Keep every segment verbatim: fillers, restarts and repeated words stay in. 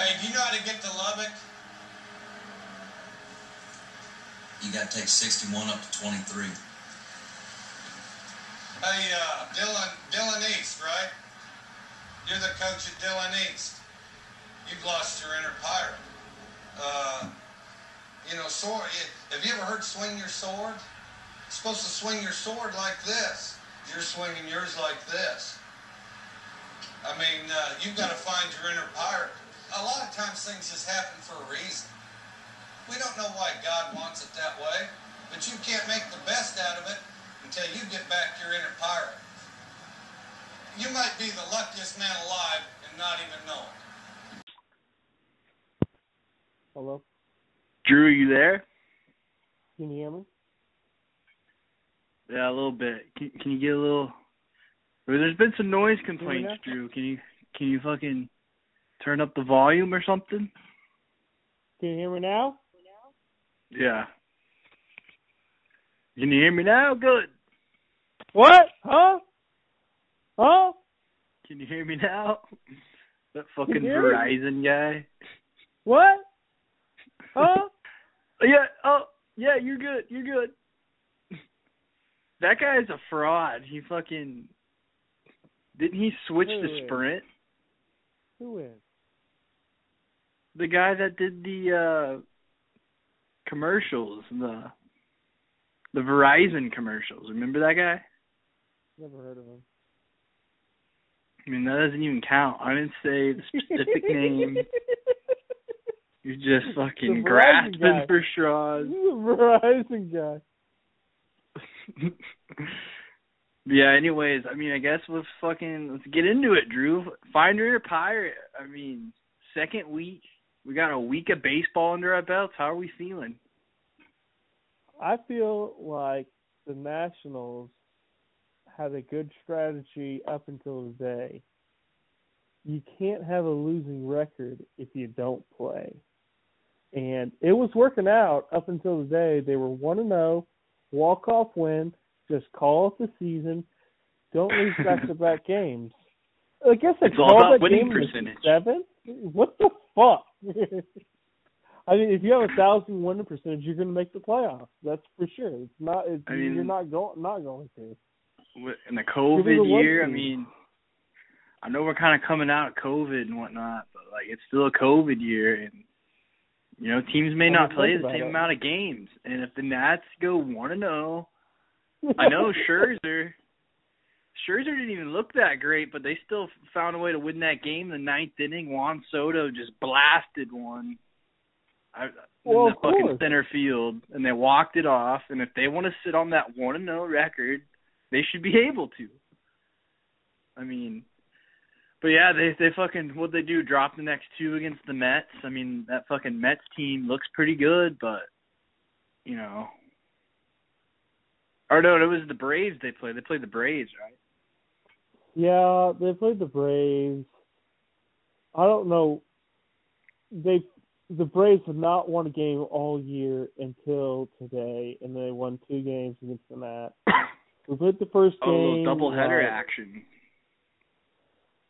Hey, do you know how to get to Lubbock? You got to take sixty-one up to twenty-three. Hey, uh, Dillon, Dillon East, right? You're the coach at Dillon East. You've lost your inner pirate. Uh, you know, sword. Have you ever heard swing your sword? You're supposed to swing your sword like this. You're swinging yours like this. I mean, uh, you've got to find your inner pirate. A lot of times things just happen for a reason. We don't know why God wants it that way, but you can't make the best out of it until you get back your inner pirate. You might be the luckiest man alive and not even know it. Hello? Drew, are you there? Can you hear me? Yeah, a little bit. Can, can you get a little... There's been some noise complaints, Drew. Can you can you fucking turn up the volume or something? Can you hear me now? Yeah. Can you hear me now? Good. What? Huh? Huh? Can you hear me now? That fucking Verizon me? guy. What? Huh? yeah. Oh, yeah. You're good. You're good. That guy's a fraud. He fucking didn't he switch Who to is? Sprint? Who is? The guy that did the uh, commercials, the the Verizon commercials. Remember that guy? Never heard of him. I mean, that doesn't even count. I didn't say the specific name. You're just fucking grasping guy. for straws. He's a Verizon guy. Yeah, anyways, I mean, I guess let's fucking, let's get into it, Drew. Finder your pirate. I mean, second week. We got a week of baseball under our belts. How are we feeling? I feel like the Nationals had a good strategy up until today. You can't have a losing record if you don't play. And it was working out up until today. They were one and oh, walk-off win, just call it the season, don't lose back-to-back games. I guess I it's all about winning percentage. Seven? What the fuck? I mean, if you have a thousand winning percentage, you're going to make the playoffs. That's for sure. It's not. It's, I mean, you're not going. Not going to. In the COVID year, I mean, I know we're kind of coming out of COVID and whatnot, but like it's still a COVID year, and you know teams may not play the same amount of games. And if the Nats go one and zero, I know Scherzer. Scherzer didn't even look that great, but they still found a way to win that game. The ninth inning, Juan Soto just blasted one I, well, in the fucking course. center field, and they walked it off. And if they want to sit on that one and zero record, they should be able to. I mean, but yeah, they they fucking what they do? Drop the next two against the Mets. I mean, that fucking Mets team looks pretty good, but you know, or no, it was the Braves they played. They played the Braves, right? Yeah, they played the Braves. I don't know. They the Braves have not won a game all year until today, and they won two games against the Nats. We played the first game. Oh, doubleheader uh, action.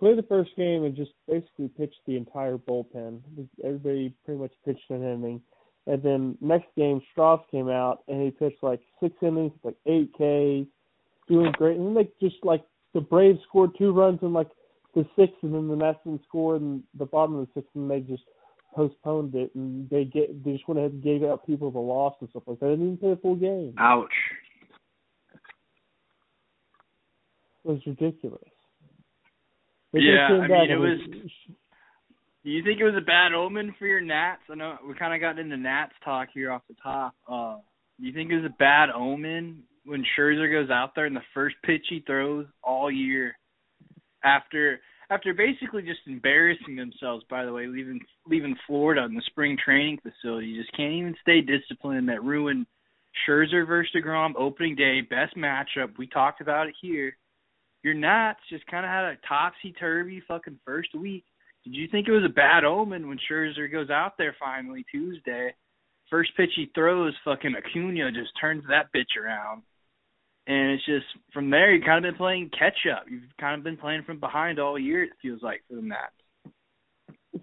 Played the first game and just basically pitched the entire bullpen. Everybody pretty much pitched an inning. And then next game, Strauss came out, and he pitched like six innings, like eight Ks, doing great. And then they just like the Braves scored two runs in like the sixth, and then the Nats didn't score in the bottom of the sixth, and they just postponed it. And they get they just went ahead and gave out people the loss and stuff like that. They didn't even play a full game. Ouch. It was ridiculous. They yeah, I mean, it was... Do you think it was a bad omen for your Nats? I know we kind of got into Nats talk here off the top. Uh, do you think it was a bad omen when Scherzer goes out there and the first pitch he throws all year after after basically just embarrassing themselves, by the way, leaving, leaving Florida in the spring training facility? You just can't even stay disciplined. That ruined Scherzer versus DeGrom opening day, best matchup. We talked about it here. Your Nats just kind of had a topsy-turvy fucking first week. Did you think it was a bad omen when Scherzer goes out there finally Tuesday? First pitch he throws, fucking Acuña just turns that bitch around. And it's just, from there, you've kind of been playing catch-up. You've kind of been playing from behind all year, it feels like, for the Nats.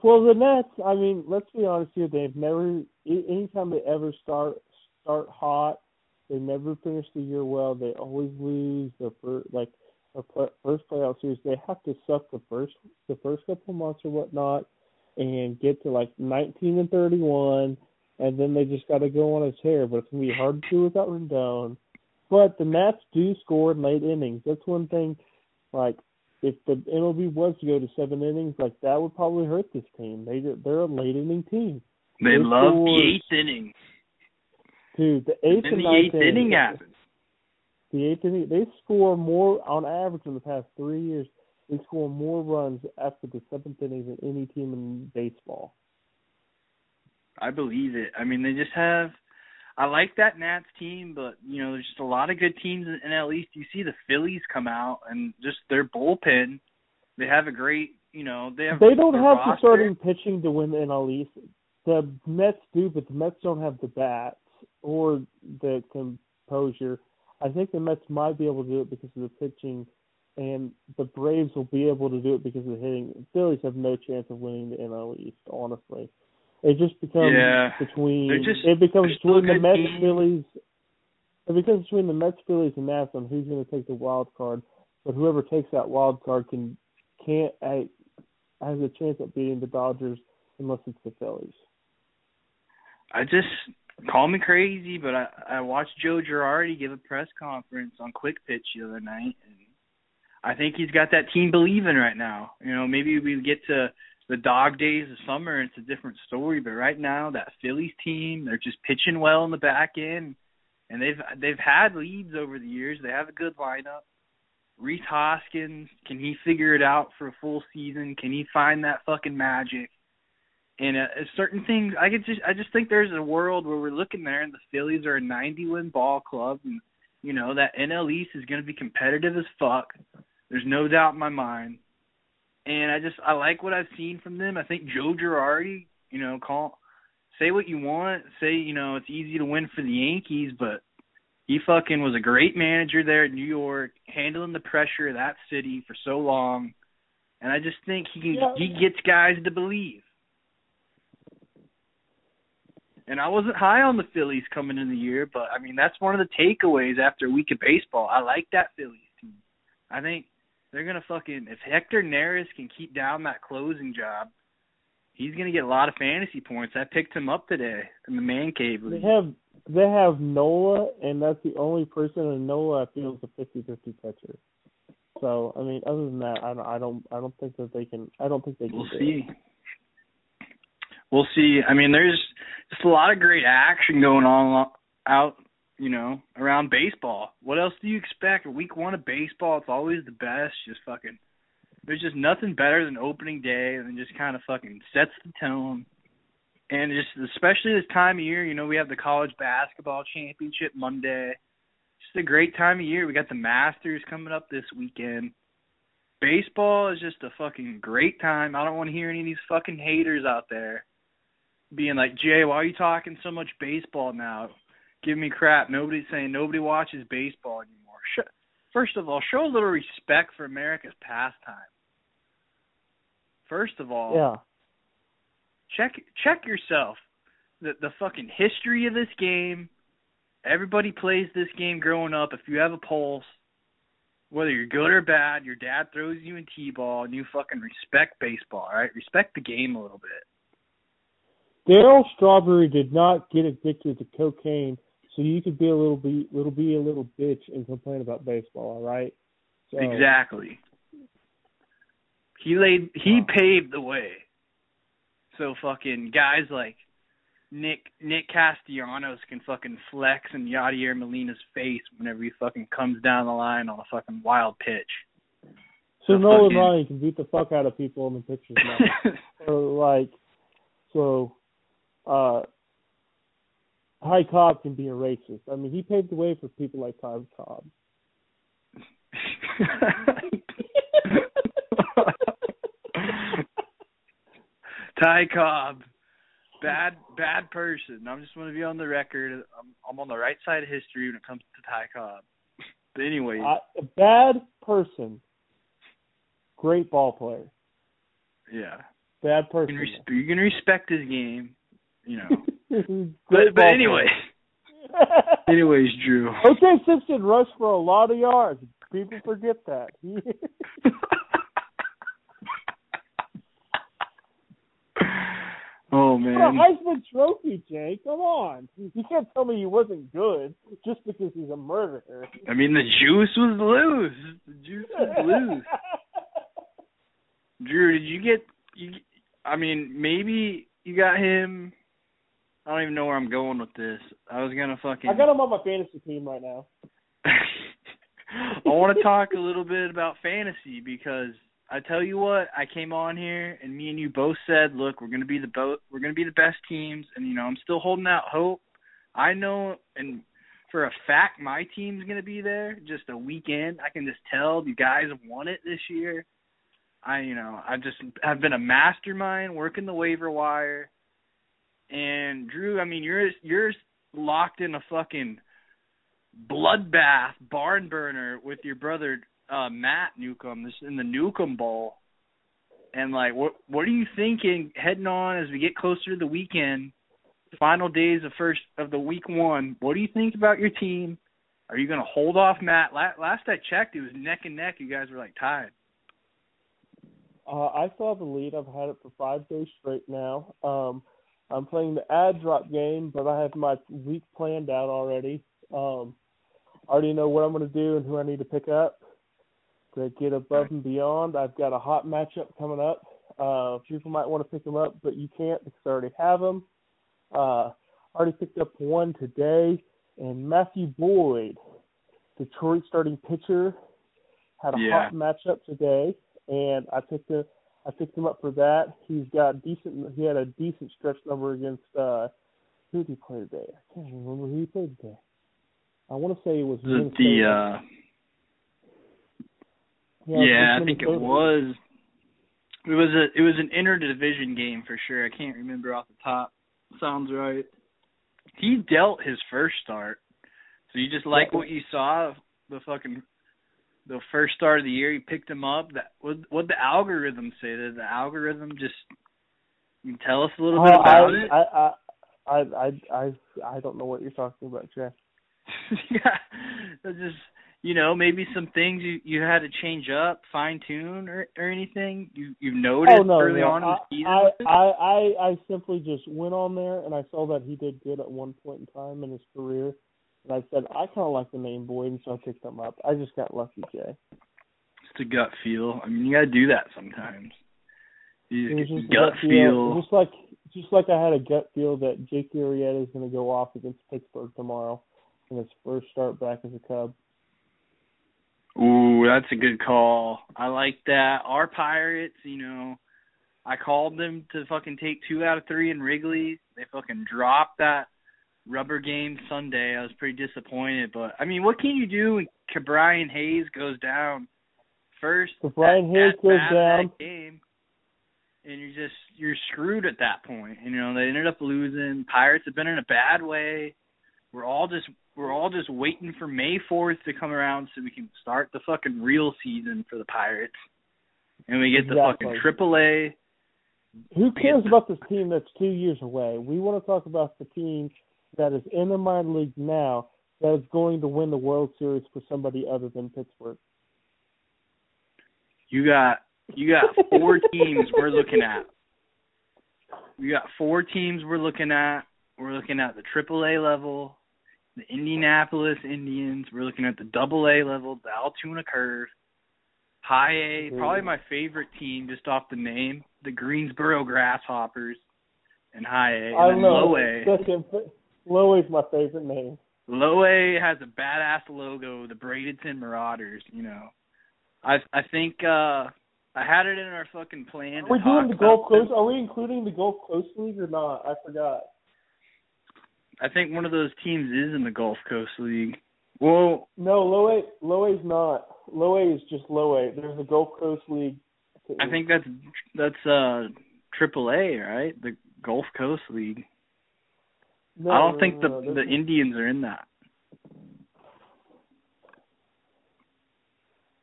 Well, the Mets, I mean, let's be honest here. They've never, anytime they ever start start hot, they never finish the year well. They always lose the first, like the first playoff series. They have to suck the first the first couple months or whatnot, and get to like nineteen and thirty-one, and then they just got to go on a tear. But it's gonna be hard to do without Rendon. But the Mets do score in late innings. That's one thing. Like, if the M L B was to go to seven innings, like, that would probably hurt this team. They they're a late inning team. They, they love scores. the eighth inning. Dude, the eighth and, and the ninth eighth inning, inning happens. The eighth inning, they score more on average in the past three years. They score more runs after the seventh inning than any team in baseball. I believe it. I mean, they just have. I like that Nats team, but, you know, there's just a lot of good teams in N L East. You see the Phillies come out and just their bullpen. They have a great, you know, they have. They don't have roster. the starting pitching to win the N L East. The Mets do, but the Mets don't have the bats or the composure. I think the Mets might be able to do it because of the pitching, and the Braves will be able to do it because of the hitting. The Phillies have no chance of winning the N L East, honestly. It just becomes yeah. between just, it becomes between the Mets, team. Phillies. It becomes between the Mets, Phillies, and Nats on who's going to take the wild card. But whoever takes that wild card can can't I, has a chance at beating the Dodgers unless it's the Phillies. I just call me crazy, but I, I watched Joe Girardi give a press conference on Quick Pitch the other night, and I think he's got that team believing right now. You know, maybe we get to the dog days of summer, it's a different story. But right now, that Phillies team, they're just pitching well in the back end. And they've they've had leads over the years. They have a good lineup. Rhys Hoskins, can he figure it out for a full season? Can he find that fucking magic? And uh, certain things, I could just I just think there's a world where we're looking there and the Phillies are a ninety-win ball club. And, you know, that N L East is going to be competitive as fuck. There's no doubt in my mind. And I just I like what I've seen from them. I think Joe Girardi, you know, call say what you want, say you know it's easy to win for the Yankees, but he fucking was a great manager there in New York, handling the pressure of that city for so long. And I just think he yeah. he gets guys to believe. And I wasn't high on the Phillies coming in the year, but I mean that's one of the takeaways after a week of baseball. I like that Phillies team. I think. They're going to fucking – if Hector Neris can keep down that closing job, he's going to get a lot of fantasy points. I picked him up today in the man cave league. They have, they have Noah, and that's the only person in Noah I feel is a fifty-fifty catcher. So, I mean, other than that, I don't I don't, I don't think that they can – I don't think they can We'll see. It. We'll see. I mean, there's just a lot of great action going on out – you know, around baseball. What else do you expect? Week one of baseball, it's always the best. Just fucking, there's just nothing better than opening day and then just kind of fucking sets the tone. And just especially this time of year, you know, we have the college basketball championship Monday. Just a great time of year. We got the Masters coming up this weekend. Baseball is just a fucking great time. I don't want to hear any of these fucking haters out there being like, Jay, why are you talking so much baseball now? Give me crap. Nobody's saying nobody watches baseball anymore. First of all, show a little respect for America's pastime. First of all, yeah. check check yourself. The, the fucking history of this game, everybody plays this game growing up. If you have a pulse, whether you're good or bad, your dad throws you in t-ball and you fucking respect baseball, all right? Respect the game a little bit. Darryl Strawberry did not get addicted to cocaine so you could be a little be little be a little bitch and complain about baseball, all right? So, exactly. He laid he wow. paved the way. So fucking guys like Nick Nick Castellanos can fucking flex in Yadier Molina's face whenever he fucking comes down the line on a fucking wild pitch. So the Nolan fucking... Ryan can beat the fuck out of people in the pictures now. so, like so uh Ty Cobb can be a racist. I mean, he paved the way for people like Ty Cobb. Ty Cobb, bad bad person. I'm just going to be on the record. I'm, I'm on the right side of history when it comes to Ty Cobb. But anyway, uh, a bad person, great ball player. Yeah, Bad person. You can, res- you can respect his game, you know. but, but anyway. Anyways, Drew. O J. Simpson rushed for a lot of yards. People forget that. Oh, man. What a Heisman Trophy, Jay. Come on. You can't tell me he wasn't good just because he's a murderer. I mean, the juice was loose. The juice was loose. Drew, did you get you, – I mean, maybe you got him – I don't even know where I'm going with this. I was going to fucking – I got him on my fantasy team right now. I want to talk a little bit about fantasy because – I tell you what, I came on here and me and you both said, "Look, we're gonna be the bo- we're gonna be the best teams," and you know I'm still holding out hope. I know, and for a fact, my team's gonna be there. Just a weekend, I can just tell you guys won it this year. I, you know, I just I've been a mastermind working the waiver wire. And Drew, I mean, you're you're locked in a fucking bloodbath, barn burner with your brother. Uh, Matt Newcomb this in the Newcomb Bowl, and like, what what are you thinking heading on as we get closer to the weekend, final days of first of the week one? What do you think about your team? Are you going to hold off Matt? Last, last I checked, it was neck and neck. You guys were like tied. Uh, I still have the lead. I've had it for five days straight now. Um, I'm playing the ad drop game, but I have my week planned out already. Um, I already know what I'm going to do and who I need to pick up. To get above and beyond, I've got a hot matchup coming up. Uh, people might want to pick them up, but you can't because I already have them. Uh, already picked up one today, and Matthew Boyd, Detroit starting pitcher, had a yeah. hot matchup today, and I picked him. I picked him up for that. He's got decent. He had a decent stretch number against uh, who did he play today? I can't remember who he played today. I want to say it was the. the uh... Yeah, yeah I think it was. It was a it was an interdivision game for sure. I can't remember off the top. Sounds right. He dealt his first start, so you just like yeah. what you saw. The fucking the first start of the year, you picked him up. That what what the algorithm say? Did the algorithm just you tell us a little uh, bit about I, it? I I I I I don't know what you're talking about, Jeff. yeah, that's just. You know, maybe some things you, you had to change up, fine tune, or, or anything you you noticed oh, no, early no. on in the season. I, I, I, I simply just went on there and I saw that he did good at one point in time in his career, and I said I kind of like the name Boyd, and so I picked him up. I just got lucky, Jay. It's a gut feel. I mean, you gotta do that sometimes. You just just gut feel. feel. Just like just like I had a gut feel that Jake Arrieta is gonna go off against Pittsburgh tomorrow in his first start back as a Cub. Ooh, that's a good call. I like that. Our Pirates, you know, I called them to fucking take two out of three in Wrigley. They fucking dropped that rubber game Sunday. I was pretty disappointed. But, I mean, what can you do when Ke'Bryan Hayes goes down first? Ke'Bryan Hayes goes down. That game, and you're just you're screwed at that point. And, you know, they ended up losing. Pirates have been in a bad way. We're all just – We're all just waiting for May fourth to come around so we can start the fucking real season for the Pirates. And we get the exactly. fucking triple A. Who cares the... about this team that's two years away? We want to talk about the team that is in the minor league now that is going to win the World Series for somebody other than Pittsburgh. You got you got four teams we're looking at. You got four teams we're looking at. We're looking at the triple A level. The Indianapolis Indians. We're looking at the double A level, the Altoona Curve, high A, probably my favorite team just off the name, the Greensboro Grasshoppers, and high A. And I then know. Low A. Low A is my favorite name. Low A has a badass logo, the Bradenton Marauders. You know, I I think uh, I had it in our fucking plan. Are we doing the Gulf Coast? Them. Are we including the Gulf Coast League or not? I forgot. I think one of those teams is in the Gulf Coast League. Well, no, Low A, Low A's not. Low A is just Low A. There's the Gulf Coast League. I think that's that's uh, Triple A, right? The Gulf Coast League. No, I don't no, think no, the no. the Indians are in that.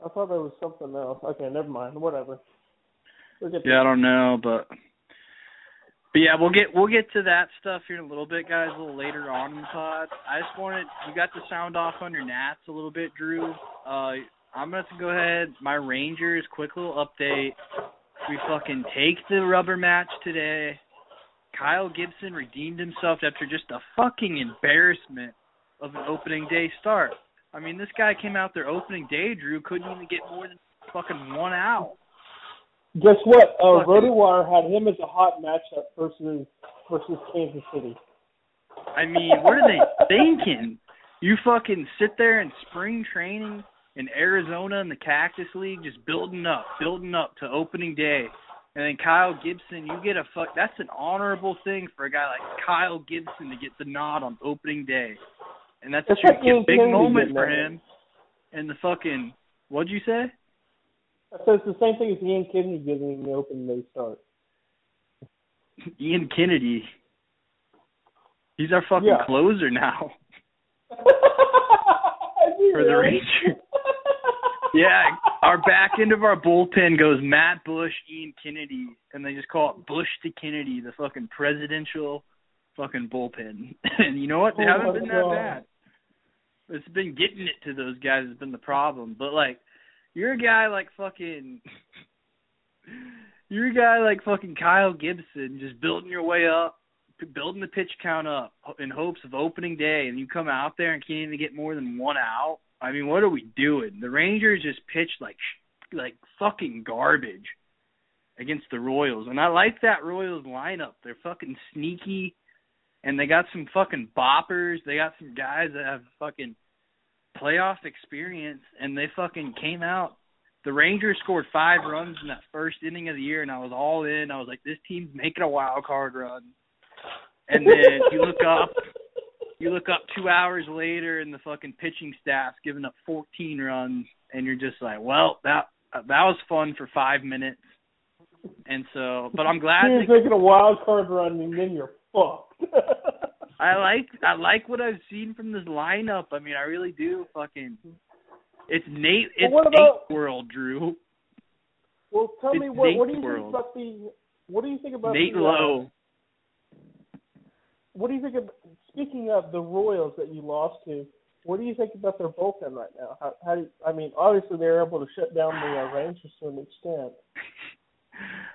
I thought there was something else. Okay, never mind. Whatever. Yeah, I don't know, but but yeah, we'll get we'll get to that stuff here in a little bit, guys, a little later on in the pod. I just wanted you got to sound off on your Nats a little bit, Drew. Uh, I'm gonna have to go ahead. My Rangers, quick little update. We fucking take the rubber match today. Kyle Gibson redeemed himself after just a fucking embarrassment of an opening day start. I mean, this guy came out there opening day, Drew, couldn't even get more than fucking one out. Guess what? Uh, RotoWire had him as a hot matchup versus versus Kansas City. I mean, what are they thinking? You fucking sit there in spring training in Arizona in the Cactus League, just building up, building up to opening day. And then Kyle Gibson, you get a fuck. That's an honorable thing for a guy like Kyle Gibson to get the nod on opening day. And that's, that's a big, big moment for him. And the fucking, what'd you say? So it's the same thing as Ian Kennedy getting in the open day start. Ian Kennedy. He's our fucking yeah. closer now. For the Rangers. Yeah, our back end of our bullpen goes Matt Bush, Ian Kennedy, and they just call it Bush to Kennedy, the fucking presidential fucking bullpen. And you know what? They oh haven't been God. that bad. It's been getting it to those guys has been the problem. But, like, You're a guy like fucking, you're a guy like fucking Kyle Gibson, just building your way up, building the pitch count up in hopes of opening day, and you come out there and can't even get more than one out. I mean, what are we doing? The Rangers just pitched like, like fucking garbage against the Royals, and I like that Royals lineup. They're fucking sneaky, and they got some fucking boppers. They got some guys that have fucking playoff experience, and they fucking came out. The Rangers scored five runs in that first inning of the year, and I was all in. I was like, this team's making a wild card run. And then you look up, you look up two hours later, and the fucking pitching staff's giving up fourteen runs, and you're just like, well, that that was fun for five minutes. And so, but I'm glad you're making a wild card run, and then you're fucked. I like I like what I've seen from this lineup. I mean, I really do. Fucking, it's Nate. It's well, about, Nate's world, Drew. Well, tell it's me what, what do you world. think about the? What do you think about Nate the, Lowe? Uh, what do you think of? Speaking of the Royals that you lost to, what do you think about their bullpen right now? How, how do you, I mean, obviously they're able to shut down the uh, Rangers to an extent.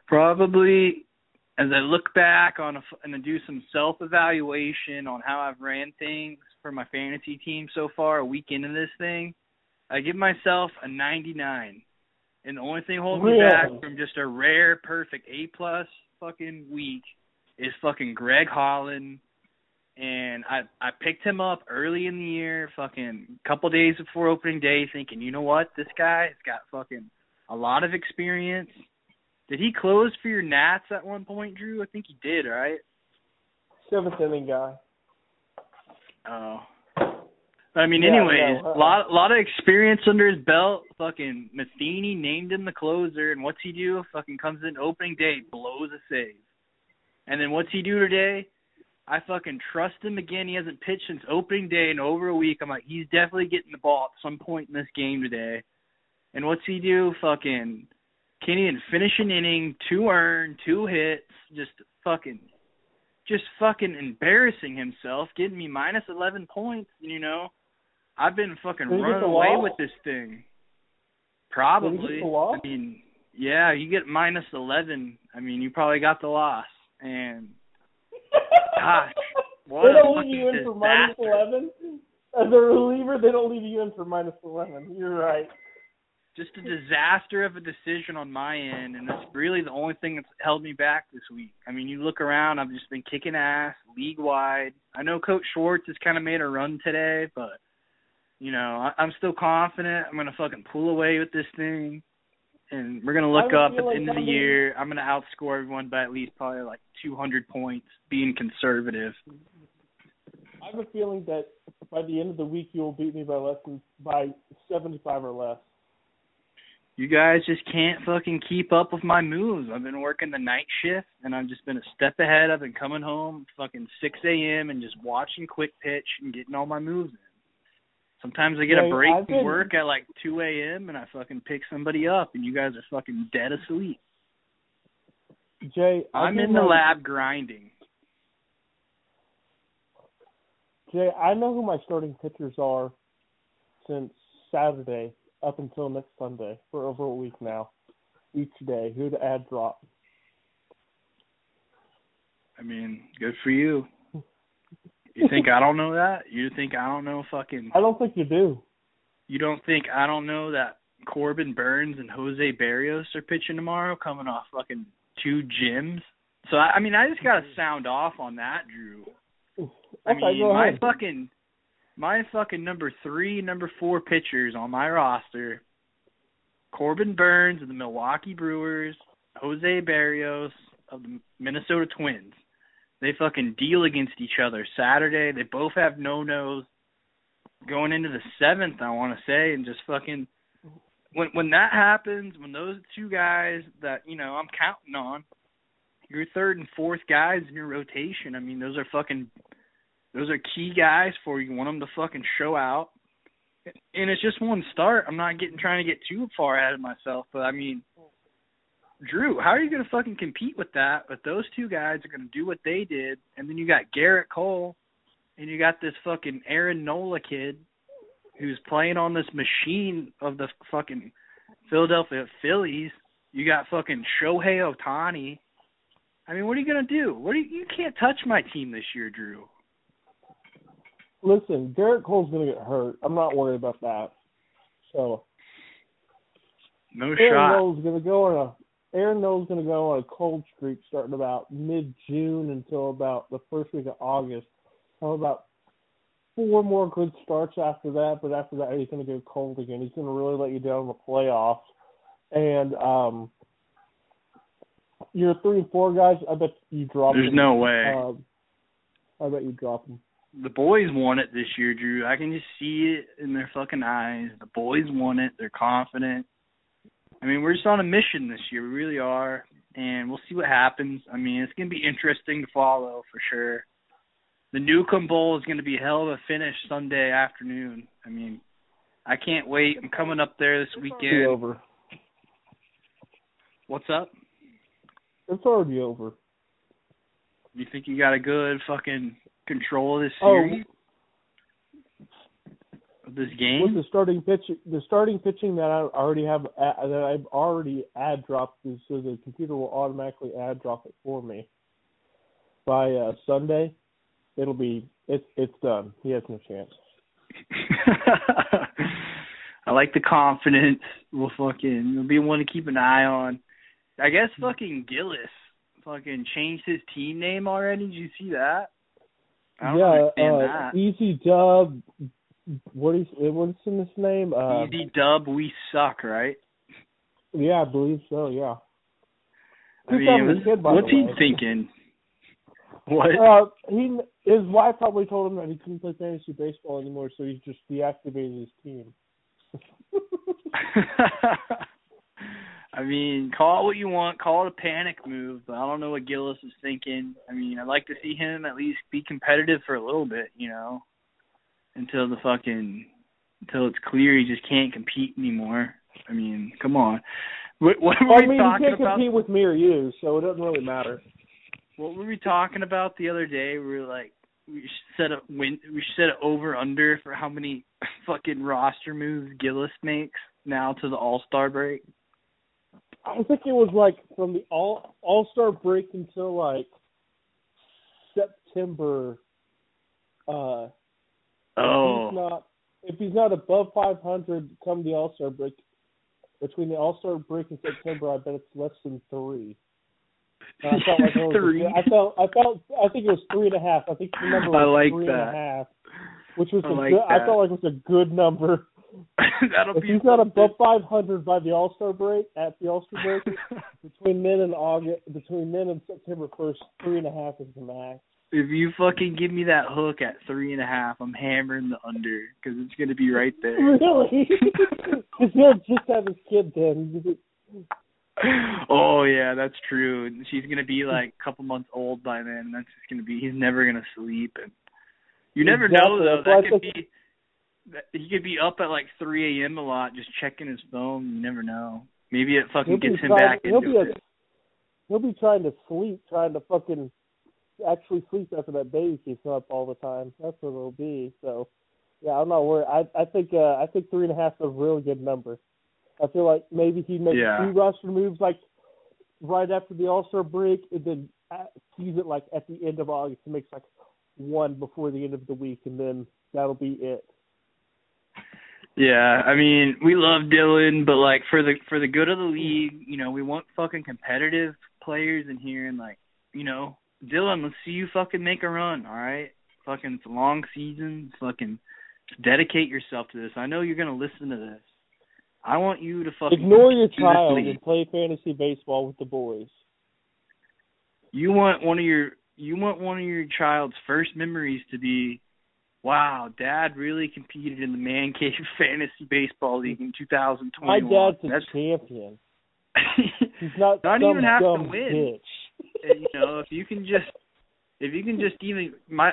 Probably. As I look back on a, and I do some self-evaluation on how I've ran things for my fantasy team so far, a week into this thing, I give myself a ninety-nine. And the only thing holding really? me back from just a rare, perfect A-plus fucking week is fucking Greg Holland. And I, I picked him up early in the year, fucking a couple days before opening day, thinking, you know what, this guy's got fucking a lot of experience. Did he close for your Nats at one point, Drew? I think he did, right? Seventh inning guy. Oh. I mean, yeah, anyways, no, uh-uh. a lot, lot of experience under his belt. Fucking Matheny named him the closer, and what's he do? Fucking comes in opening day, blows a save. And then what's he do today? I fucking trust him again. He hasn't pitched since opening day in over a week. I'm like, he's definitely getting the ball at some point in this game today. And what's he do? Fucking... Can't even finish an inning, two earned, two hits, just fucking, just fucking embarrassing himself, getting me minus eleven points. You know, I've been fucking running away with this thing. Probably. I mean, yeah, you get minus eleven. I mean, you probably got the loss. And gosh, what they don't leave you in for minus eleven as a reliever. They don't leave you in for minus eleven. You're right. Just a disaster of a decision on my end, and that's really the only thing that's held me back this week. I mean, you look around, I've just been kicking ass league-wide. I know Coach Schwartz has kind of made a run today, but, you know, I, I'm still confident. I'm going to fucking pull away with this thing, and we're going to look up at the end of the year. I'm going to outscore everyone by at least probably like two hundred points, being conservative. I have a feeling that by the end of the week you will beat me by less than by seventy-five or less. You guys just can't fucking keep up with my moves. I've been working the night shift, and I've just been a step ahead. I've been coming home fucking six a.m. and just watching Quick Pitch and getting all my moves in. Sometimes I get a break I've from been... work at like two a.m., and I fucking pick somebody up, and you guys are fucking dead asleep. Jay, I I'm in the my, lab grinding. Jay, I know who my starting pitchers are since Saturday up until next Sunday for over a week now. Each day, who to add drop. I mean, good for you. You think I don't know that? You think I don't know fucking... I don't think you do. You don't think I don't know that Corbin Burnes and José Berríos are pitching tomorrow coming off fucking two gyms? So, I mean, I just got to sound off on that, Drew. I okay, mean, my fucking, my fucking number three, number four pitchers on my roster, Corbin Burnes of the Milwaukee Brewers, José Berríos of the Minnesota Twins. They fucking deal against each other Saturday. They both have no-nos going into the seventh, I want to say, and just fucking when when that happens, when those two guys that, you know, I'm counting on, your third and fourth guys in your rotation, I mean, those are fucking those are key guys for you. You want them to fucking show out. And it's just one start. I'm not getting trying to get too far ahead of myself, but I mean, Drew, how are you going to fucking compete with that? But those two guys are going to do what they did, and then you got Gerrit Cole, and you got this fucking Aaron Nola kid who's playing on this machine of the fucking Philadelphia Phillies. You got fucking Shohei Ohtani. I mean, what are you going to do? What are you, you can't touch my team this year, Drew. Listen, Gerrit Cole's going to get hurt. I'm not worried about that. So no Aaron shot. Nola's going to go on a Aaron Noel's going to go on a cold streak starting about mid-June until about the first week of August. How about four more good starts after that, but after that he's going to go cold again. He's going to really let you down in the playoffs. And um, your three and four guys, I bet you drop There's them. There's no way. Um, I bet you drop them. The boys want it this year, Drew. I can just see it in their fucking eyes. The boys want it. They're confident. I mean, we're just on a mission this year. We really are, and we'll see what happens. I mean, it's going to be interesting to follow for sure. The Newcomb Bowl is going to be hell of a finish Sunday afternoon. I mean, I can't wait. I'm coming up there this weekend. It's already over. What's up? It's already over. You think you got a good fucking control of this series? Oh. This game with the starting pitch, the starting pitching that I already have, uh, that I've already add dropped, is, so the computer will automatically add drop it for me. By uh, Sunday, it'll be it's it's done. He has no chance. I like the confidence. We'll fucking we'll be one to keep an eye on. I guess fucking Gillis fucking changed his team name already. Did you see that? I don't yeah, understand uh, that. Easy Dub. What is what's in this name? Uh, Easy Dub, we suck, right? Yeah, I believe so. Yeah. I mean, was, kid, what's he thinking? What? Uh, he his wife probably told him that he couldn't play fantasy baseball anymore, so he's just deactivated his team. I mean, call it what you want. Call it a panic move, but I don't know what Gillis is thinking. I mean, I'd like to see him at least be competitive for a little bit, you know. Until the fucking, until it's clear he just can't compete anymore. I mean, come on. What, what were I mean, we talking about? He can't compete with me or you, so it doesn't really matter. What were we talking about the other day? We were like, we set a win, we set an over under for how many fucking roster moves Gillis makes now to the All Star break. I think it was like from the All All Star break until like September. Uh. Oh. If he's not, if he's not above five hundred come the All-Star break, between the All-Star break and September, I bet it's less than three. And I felt like it was three. I felt, I felt, I think it was three and a half. I think the number was I like three that. and a half, which was I, a like good, I felt like it was a good number. That'll if be he's not above five hundred by the All-Star break, at the All-Star break, between then and August, between then and September first, three and a half is the max. If you fucking give me that hook at three and a half, I'm hammering the under because it's going to be right there. Really? Because he'll just have his kid then. Oh, yeah, that's true. She's going to be like a couple months old by then. And that's just going to be, he's never going to sleep. And you never exactly. know, though. That could be, that, he could be up at like three a.m. a lot just checking his phone. You never know. Maybe it fucking gets him probably, back into a, it. He'll be trying to sleep, trying to fucking actually sleep after that baby keeps him up all the time. That's what it'll be. So, yeah, I'm not worried. I I think uh, I think three and a half is a really good number. I feel like maybe he makes yeah. two roster moves like right after the All-Star break, and then sees it like at the end of August and makes like one before the end of the week, and then that'll be it. Yeah, I mean, we love Dylan, but like for the for the good of the league, you know, we want fucking competitive players in here, and like, you know, Dylan, let's see you fucking make a run, all right? Fucking, it's a long season. Fucking dedicate yourself to this. I know you're gonna listen to this. I want you to fucking ignore your child and play fantasy baseball with the boys. You want one of your you want one of your child's first memories to be, wow, Dad really competed in the Man Cave Fantasy Baseball League in two thousand twenty-one. My dad's a That's... champion. He's not not some even have dumb to win. Bitch. And, you know, if you can just if you can just even my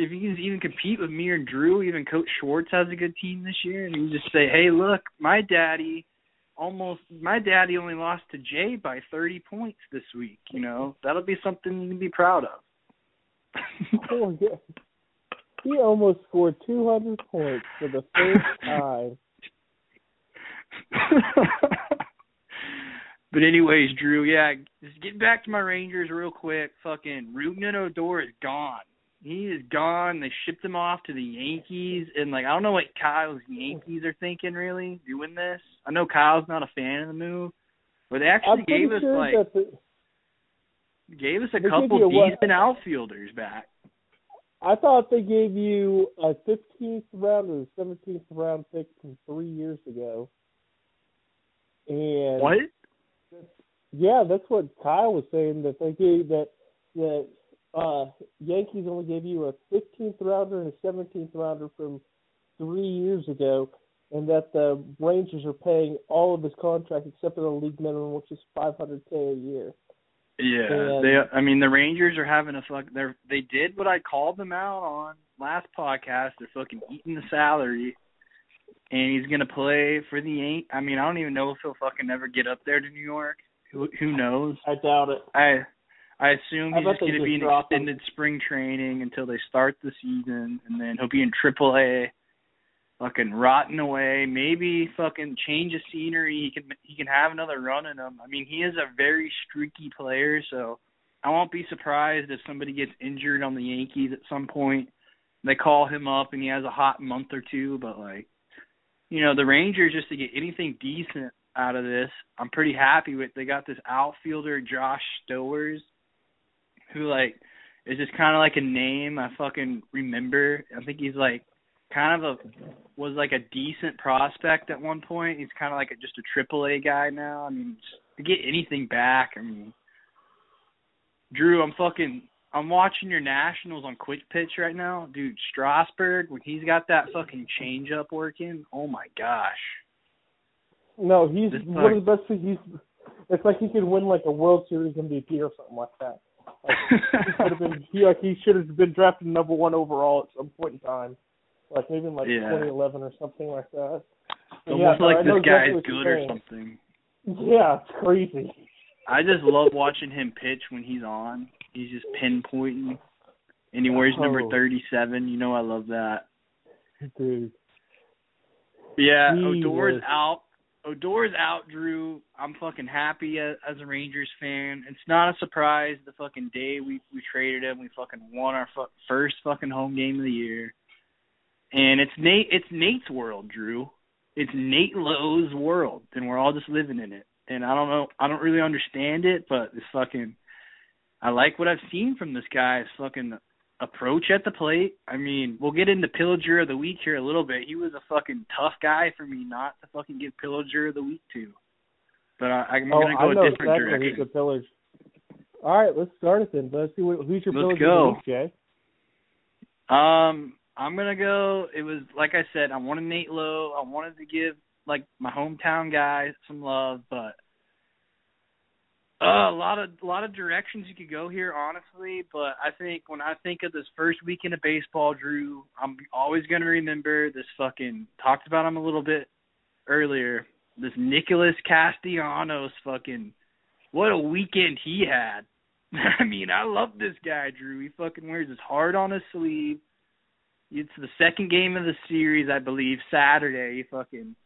if you can even compete with me or Drew, even Coach Schwartz has a good team this year, and you just say, hey, look, my daddy almost my daddy only lost to Jay by thirty points this week. You know, that'll be something you can be proud of. Oh yeah. He almost scored two hundred points for the first time. But anyways, Drew, yeah, just get back to my Rangers real quick. Fucking Rougned Odor is gone. He is gone. They shipped him off to the Yankees. And, like, I don't know what Kyle's Yankees are thinking, really, doing this. I know Kyle's not a fan of the move. But they actually gave us, sure like, the... gave us a they couple decent outfielders back. I thought they gave you a fifteenth round or a seventeenth round pick from three years ago. And what? That's, yeah, that's what Kyle was saying, that they gave that that uh, Yankees only gave you a fifteenth rounder and a seventeenth rounder from three years ago, and that the Rangers are paying all of his contract except for the league minimum, which is five hundred K a year. Yeah, they. I mean, the Rangers are having a fuck. They they did what I called them out on last podcast. They're fucking eating the salary, and he's gonna play for the Yankees. I mean, I don't even know if he'll fucking ever get up there to New York. Who who knows? I doubt it. I I assume he's I just gonna be in extended him. spring training until they start the season, and then he'll be in Triple A, fucking rotting away. Maybe fucking change of scenery. He can he can have another run in him. I mean, he is a very streaky player, so I won't be surprised if somebody gets injured on the Yankees at some point. They call him up and he has a hot month or two, but like, you know, the Rangers, just to get anything decent out of this, I'm pretty happy with. They got this outfielder Josh Stowers, who like is just kind of like a name I fucking remember. I think he's like. Kind of a was like a decent prospect at one point. He's kind of like a, just a Triple A guy now. I mean, to get anything back. I mean, Drew, I'm fucking. I'm watching your Nationals on Quick Pitch right now, dude. Strasburg, when he's got that fucking changeup working, oh my gosh. No, he's this one fuck. of the best things. He's. It's like he could win like a World Series M V P or something like that. Like, he should have been. He, like he should have been drafted number one overall at some point in time. Like maybe in like yeah. twenty eleven or something like that. Almost yeah, like this guy is good or something. Yeah, it's crazy. I just love watching him pitch when he's on. He's just pinpointing. And he wears oh. number thirty-seven. You know I love that. Dude. Yeah, Jesus. Odor's out. Odor's out, Drew. I'm fucking happy as, as a Rangers fan. It's not a surprise the fucking day we, we traded him. We fucking won our fu- first fucking home game of the year. And it's Nate. It's Nate's world, Drew. It's Nate Lowe's world, and we're all just living in it. And I don't know. I don't really understand it, but it's fucking. I like what I've seen from this guy's fucking approach at the plate. I mean, we'll get into Pillager of the Week here a little bit. He was a fucking tough guy for me not to fucking give Pillager of the Week to. But I, I'm oh, gonna go I know a different exactly direction. Who's the pillage. All right, let's start it then. Let's see what, who's your let's Pillager go. of the Week, Jay. Um. I'm going to go, it was, like I said, I wanted Nate Lowe. I wanted to give, like, my hometown guy some love, but uh, a lot of a lot of directions you could go here, honestly. But I think when I think of this first weekend of baseball, Drew, I'm always going to remember this fucking, talked about him a little bit earlier, this Nick Castellanos fucking what a weekend he had. I mean, I love this guy, Drew. He fucking wears his heart on his sleeve. It's the second game of the series, I believe, Saturday. He fucking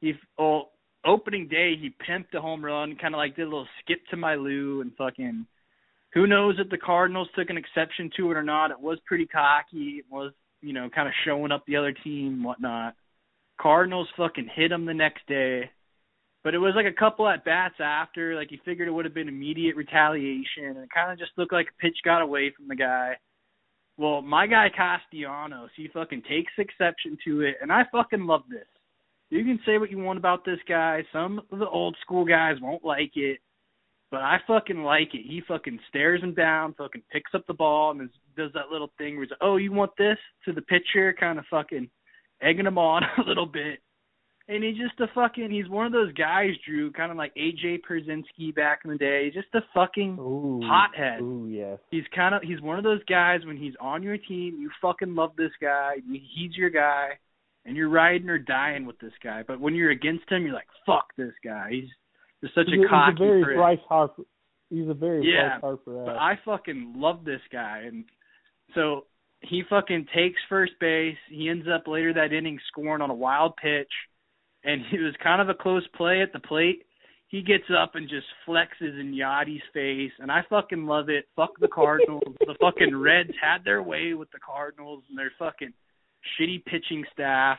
he well, opening day, he pimped a home run, kind of like did a little skip to my Lou, and fucking who knows if the Cardinals took an exception to it or not. It was pretty cocky. It was, you know, kind of showing up the other team and whatnot. Cardinals fucking hit him the next day. But it was like a couple at-bats after. Like, he figured it would have been immediate retaliation. And it kind of just looked like a pitch got away from the guy. Well, my guy Castellanos, he fucking takes exception to it. And I fucking love this. You can say what you want about this guy. Some of the old school guys won't like it. But I fucking like it. He fucking stares him down, fucking picks up the ball, and does that little thing where he's like, oh, you want this? To the pitcher, kind of fucking egging him on a little bit. And he's just a fucking, he's one of those guys, Drew, kind of like A J Pierzynski back in the day. He's just a fucking ooh, hothead. Ooh, yes. He's kind of, he's one of those guys when he's on your team, you fucking love this guy, he's your guy, and you're riding or dying with this guy. But when you're against him, you're like, fuck this guy. He's just such he's a, a cocky he's a very prick. Bryce Harper. He's a very yeah, Bryce Harper. But I fucking love this guy. And so he fucking takes first base. He ends up later that inning scoring on a wild pitch. And it was kind of a close play at the plate. He gets up and just flexes in Yachty's face. And I fucking love it. Fuck the Cardinals. The fucking Reds had their way with the Cardinals and their fucking shitty pitching staff.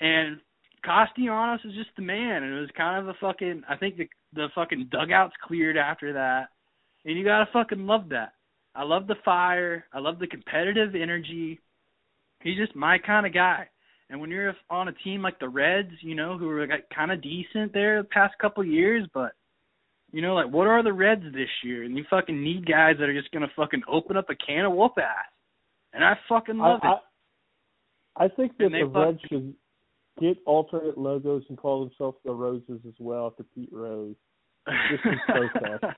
And Castellanos is just the man. And it was kind of a fucking, I think the, the fucking dugouts cleared after that. And you got to fucking love that. I love the fire. I love the competitive energy. He's just my kind of guy. And when you're on a team like the Reds, you know, who are like kind of decent there the past couple years, but, you know, like, what are the Reds this year? And you fucking need guys that are just going to fucking open up a can of whoop ass. And I fucking love I, it. I, I think that the Reds should get alternate logos and call themselves the Roses as well after Pete Rose. Just so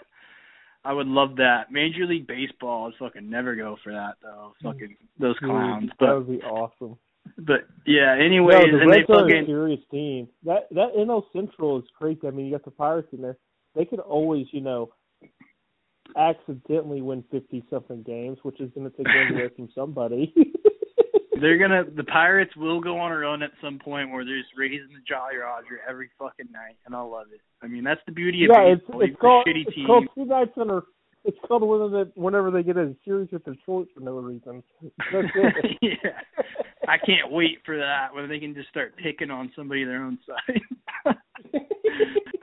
I would love that. Major League Baseball is fucking never go for that, though. Fucking those clowns. Dude, that would be awesome. But, yeah, anyways. No, the and Reds they fucking... are a serious team. That, that N L Central is crazy. I mean, you got the Pirates in there. They could always, you know, accidentally win fifty-something games, which is going to take them away from somebody. They're going to – the Pirates will go on a run at some point where they're just raising the Jolly Roger every fucking night, and I love it. I mean, that's the beauty of yeah, baseball. It's, it's, called, shitty it's team. called two nights in a It's called whenever they, whenever they get in series with their shorts for no reason. Yeah. I can't wait for that when they can just start picking on somebody their own side.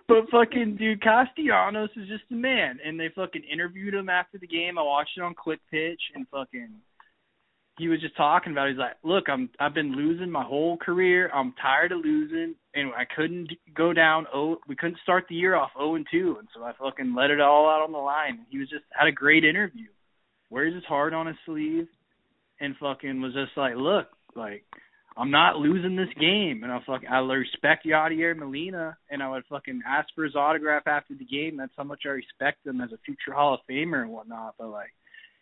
But fucking dude, Castellanos is just a man, and they fucking interviewed him after the game. I watched it on Quick Pitch, and fucking he was just talking about it. He's like, "Look, I'm I've been losing my whole career. I'm tired of losing, and I couldn't go down oh we couldn't start the year off zero and two, and so I fucking let it all out on the line." And he was just had a great interview. Wears his heart on his sleeve, and fucking was just like, "Look, like, I'm not losing this game." And I fucking I respect Yadier Molina, and I would fucking ask for his autograph after the game. That's how much I respect him as a future Hall of Famer and whatnot. But like,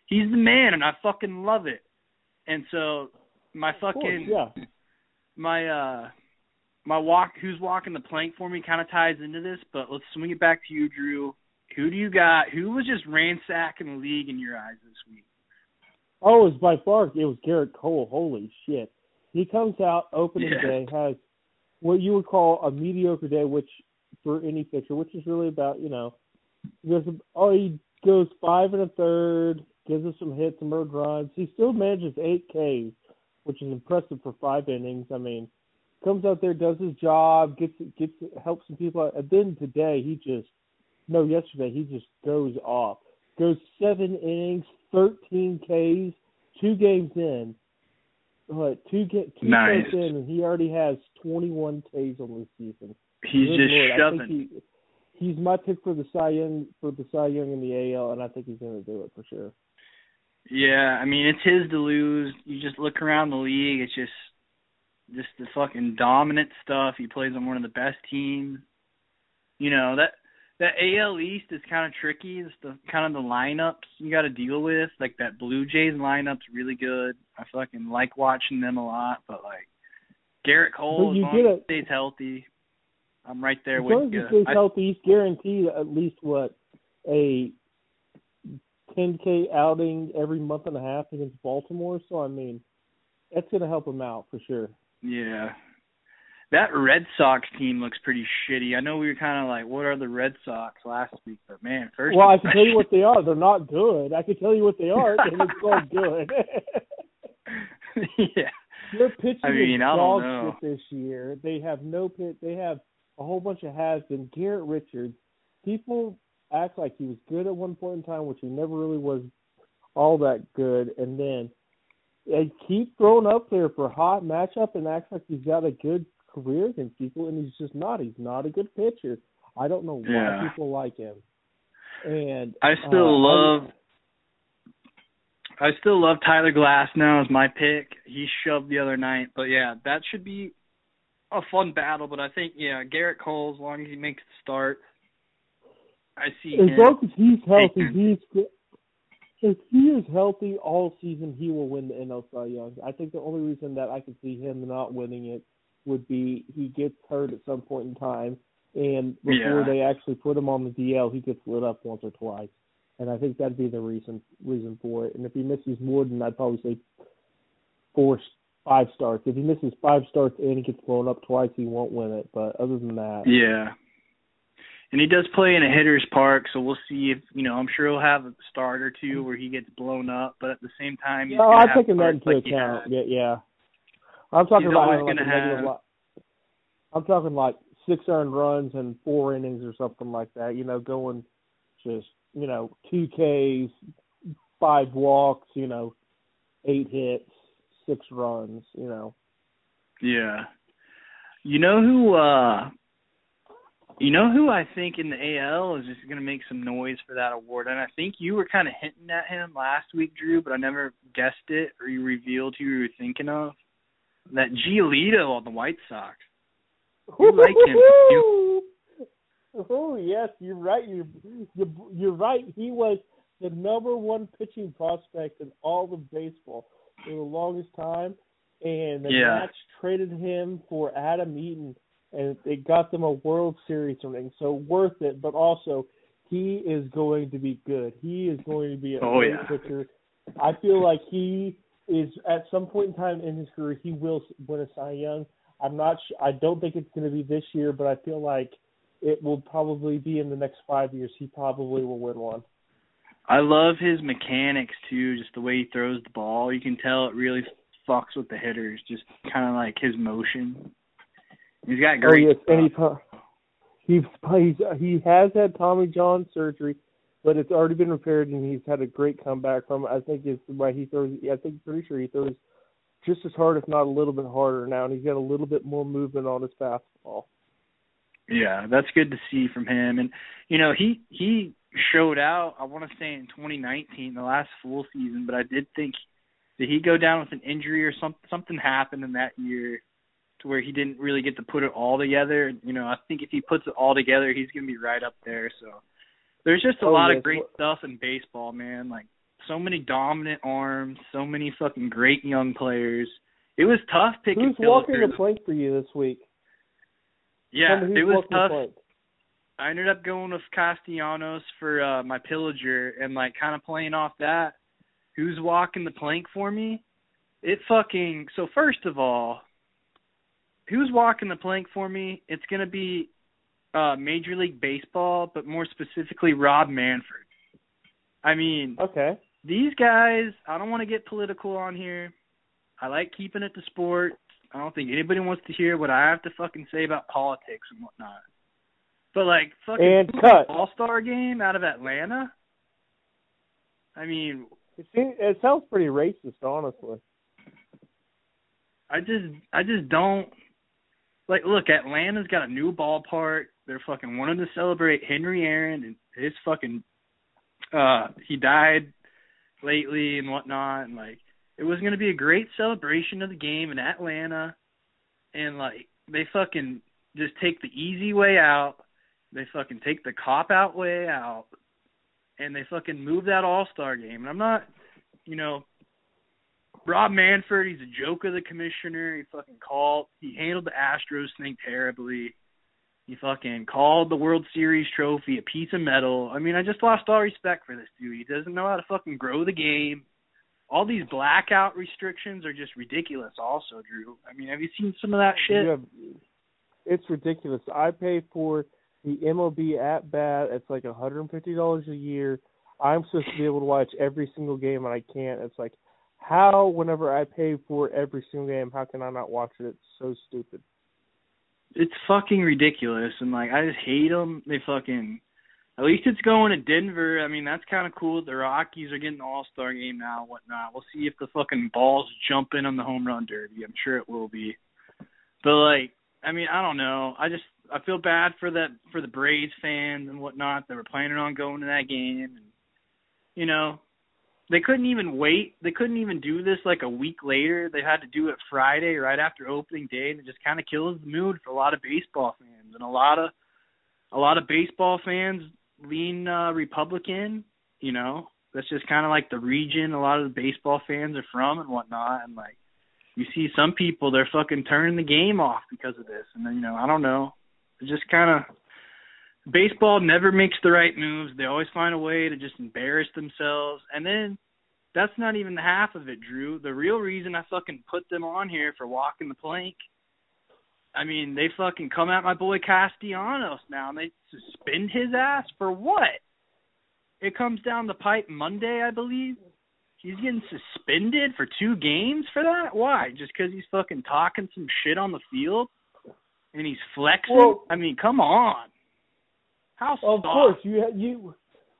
he's the man, and I fucking love it. And so my fucking course, yeah. my uh my walk who's walking the plank for me kind of ties into this. But let's swing it back to you, Drew. Who do you got? Who was just ransacking the league in your eyes this week? Oh, it was by far, it was Gerrit Cole. Holy shit. He comes out, opening yeah. day, has what you would call a mediocre day, which for any pitcher, which is really about, you know, there's a, oh, he goes five and a third, gives us some hits, some earned runs. He still manages eight Ks, which is impressive for five innings. I mean, comes out there, does his job, gets gets helps some people out. And then today, he just, no, yesterday, he just goes off. Goes seven innings, thirteen Ks, two games in. Uh, two get, two nice. games in, and he already has twenty-one Ks on the season. He's Good just Lord. shoving. I think he, he's my pick for the Cy Young for the Cy Young in the A L, and I think he's going to do it for sure. Yeah, I mean, it's his to lose. You just look around the league; it's just just the fucking dominant stuff. He plays on one of the best teams. You know that. That A L East is kind of tricky. It's the kind of the lineups you got to deal with. Like that Blue Jays lineup's really good. I fucking like watching them a lot. But like Gerrit Cole, but as long as he stays healthy. I'm right there as with long you. As he stays healthy, he's guaranteed at least, what, a ten K outing every month and a half against Baltimore. So, I mean, that's going to help him out for sure. Yeah. That Red Sox team looks pretty shitty. I know we were kind of like, what are the Red Sox last week? But, man, first Well, impression. I can tell you what they are. They're not good. I can tell you what they are, and it's all good. Yeah. Their pitching I mean, is dog shit this year. They have no pit. They have a whole bunch of has been. Garrett Richards. People act like he was good at one point in time, which he never really was all that good. And then they keep throwing up there for a hot matchup and acts like he's got a good career against people, and he's just not. He's not a good pitcher. I don't know why yeah. people like him. And I still uh, love I, I still love Tyler Glasnow as my pick. He shoved the other night. But, yeah, that should be a fun battle. But I think, yeah, Gerrit Cole, as long as he makes the start, I see as him. As long as he's healthy, and, he's if he is healthy all season, he will win the N L Cy Young. I think the only reason that I could see him not winning it would be he gets hurt at some point in time, and before yeah. they actually put him on the D L, he gets lit up once or twice. And I think that'd be the reason reason for it. And if he misses more than, I'd probably say four, five starts. If he misses five starts and he gets blown up twice, he won't win it. But other than that. Yeah. And he does play in a hitter's park, so we'll see if, you know, I'm sure he'll have a start or two where he gets blown up. But at the same time, he's going to have taking that into like account. Yeah, yeah. I'm talking he's about like have... lot. I'm talking like six earned runs and four innings or something like that. You know, going just you know two Ks, five walks, you know, eight hits, six runs. You know. Yeah. You know who? Uh, you know who I think in the A L is just going to make some noise for that award, and I think you were kind of hinting at him last week, Drew, but I never guessed it or you revealed who you were thinking of. That Giolito on the White Sox. You like him. You... Oh, yes, you're right. You're, you're, you're right. He was the number one pitching prospect in all of baseball for the longest time. And the yeah. Nats traded him for Adam Eaton, and it got them a World Series ring. So worth it, but also he is going to be good. He is going to be a oh, great yeah. pitcher. I feel like he... is at some point in time in his career, he will win a Cy Young. I'm not sure, I don't think it's going to be this year, but I feel like it will probably be in the next five years. He probably will win one. I love his mechanics, too, just the way he throws the ball. You can tell it really fucks with the hitters, just kind of like his motion. He's got great oh, yes. stuff. And he, he's, he has had Tommy John surgery, but it's already been repaired, and he's had a great comeback from it. I think it's why he throws. I think pretty sure he throws just as hard, if not a little bit harder now, and he's got a little bit more movement on his fastball. Yeah, that's good to see from him. And you know, he he showed out. I want to say in twenty nineteen, the last full season, but I did think did he go down with an injury or something? Something happened in that year to where he didn't really get to put it all together. You know, I think if he puts it all together, he's going to be right up there. So. There's just a oh, lot yes. of great stuff in baseball, man. Like, so many dominant arms, so many fucking great young players. It was tough picking Who's walking the plank for you this week? Yeah, it was tough. I ended up going with Castellanos for uh, my pillager and, like, kind of playing off that. Who's walking the plank for me? It fucking – so, first of all, who's walking the plank for me? It's going to be – Uh, Major League Baseball, but more specifically Rob Manfred. I mean, okay, these guys, I don't want to get political on here. I like keeping it to sports. I don't think anybody wants to hear what I have to fucking say about politics and whatnot. But, like, fucking All-Star game out of Atlanta? I mean... It, seems, it sounds pretty racist, honestly. I just, I just don't... Like, look, Atlanta's got a new ballpark. They're fucking wanting to celebrate Henry Aaron and his fucking uh, – he died lately and whatnot. And, like, it was going to be a great celebration of the game in Atlanta. And, like, they fucking just take the easy way out. They fucking take the cop-out way out. And they fucking move that All-Star game. And I'm not, you know – Rob Manfred, he's a joke of the commissioner. He fucking called. He handled the Astros thing terribly. He fucking called the World Series trophy a piece of metal. I mean, I just lost all respect for this dude. He doesn't know how to fucking grow the game. All these blackout restrictions are just ridiculous also, Drew. I mean, have you seen some of that shit? Yeah, it's ridiculous. I pay for the M L B at bat. It's like one hundred fifty dollars a year. I'm supposed to be able to watch every single game, and I can't. It's like, how, whenever I pay for every single game, how can I not watch it? It's so stupid. It's fucking ridiculous, and, like, I just hate them. They fucking – at least it's going to Denver. I mean, that's kind of cool. The Rockies are getting the All-Star game now and whatnot. We'll see if the fucking balls jump in on the home run derby. I'm sure it will be. But, like, I mean, I don't know. I just – I feel bad for that for the Braves fans and whatnot that were planning on going to that game. And, you know, they couldn't even wait. They couldn't even do this like a week later. They had to do it Friday right after opening day, and it just kind of kills the mood for a lot of baseball fans. And a lot of a lot of baseball fans lean uh, Republican, you know. That's just kind of like the region a lot of the baseball fans are from and whatnot. And, like, you see some people, they're fucking turning the game off because of this. And then, you know, I don't know. It's just kind of – baseball never makes the right moves. They always find a way to just embarrass themselves. And then that's not even the half of it, Drew. The real reason I fucking put them on here for walking the plank, I mean, they fucking come at my boy Castellanos now, and they suspend his ass for what? It comes down the pipe Monday, I believe. He's getting suspended for two games for that? Why? Just because he's fucking talking some shit on the field and he's flexing? Whoa. I mean, come on. How of course, you you,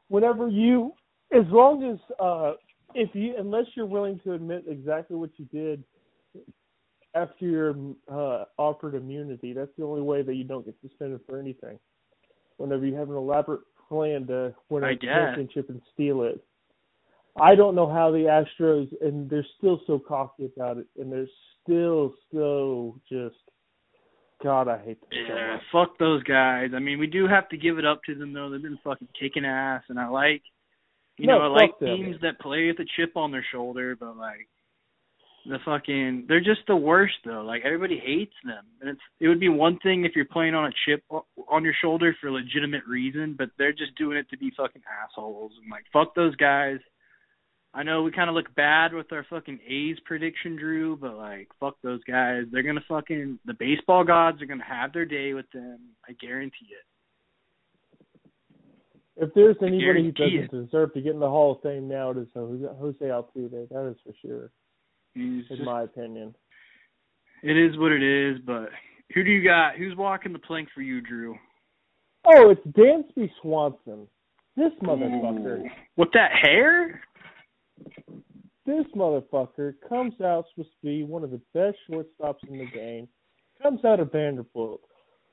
whenever you, as long as uh, if you, unless you're willing to admit exactly what you did after you're uh, offered immunity, that's the only way that you don't get suspended for anything. Whenever you have an elaborate plan to win a championship and steal it, I don't know how the Astros, and they're still so cocky about it, and they're still so just. God, I hate this. Yeah, fuck those guys. I mean, we do have to give it up to them, though. They've been fucking kicking ass, and I like, you no, know, I like them. Teams that play with a chip on their shoulder, but, like, the fucking, they're just the worst, though. Like, everybody hates them. And it's, it would be one thing if you're playing on a chip on your shoulder for a legitimate reason, but they're just doing it to be fucking assholes. And, like, fuck those guys. I know we kind of look bad with our fucking A's prediction, Drew, but, like, fuck those guys. They're going to fucking – the baseball gods are going to have their day with them. I guarantee it. If there's anybody who doesn't it. deserve to get in the Hall of Fame now, it is Jose Altuve. That is for sure, He's in just, my opinion. It is what it is, but who do you got? Who's walking the plank for you, Drew? Oh, it's Dansby Swanson. This motherfucker. Ooh. With that hair? This motherfucker comes out supposed to be one of the best shortstops in the game. Comes out of Vanderbilt,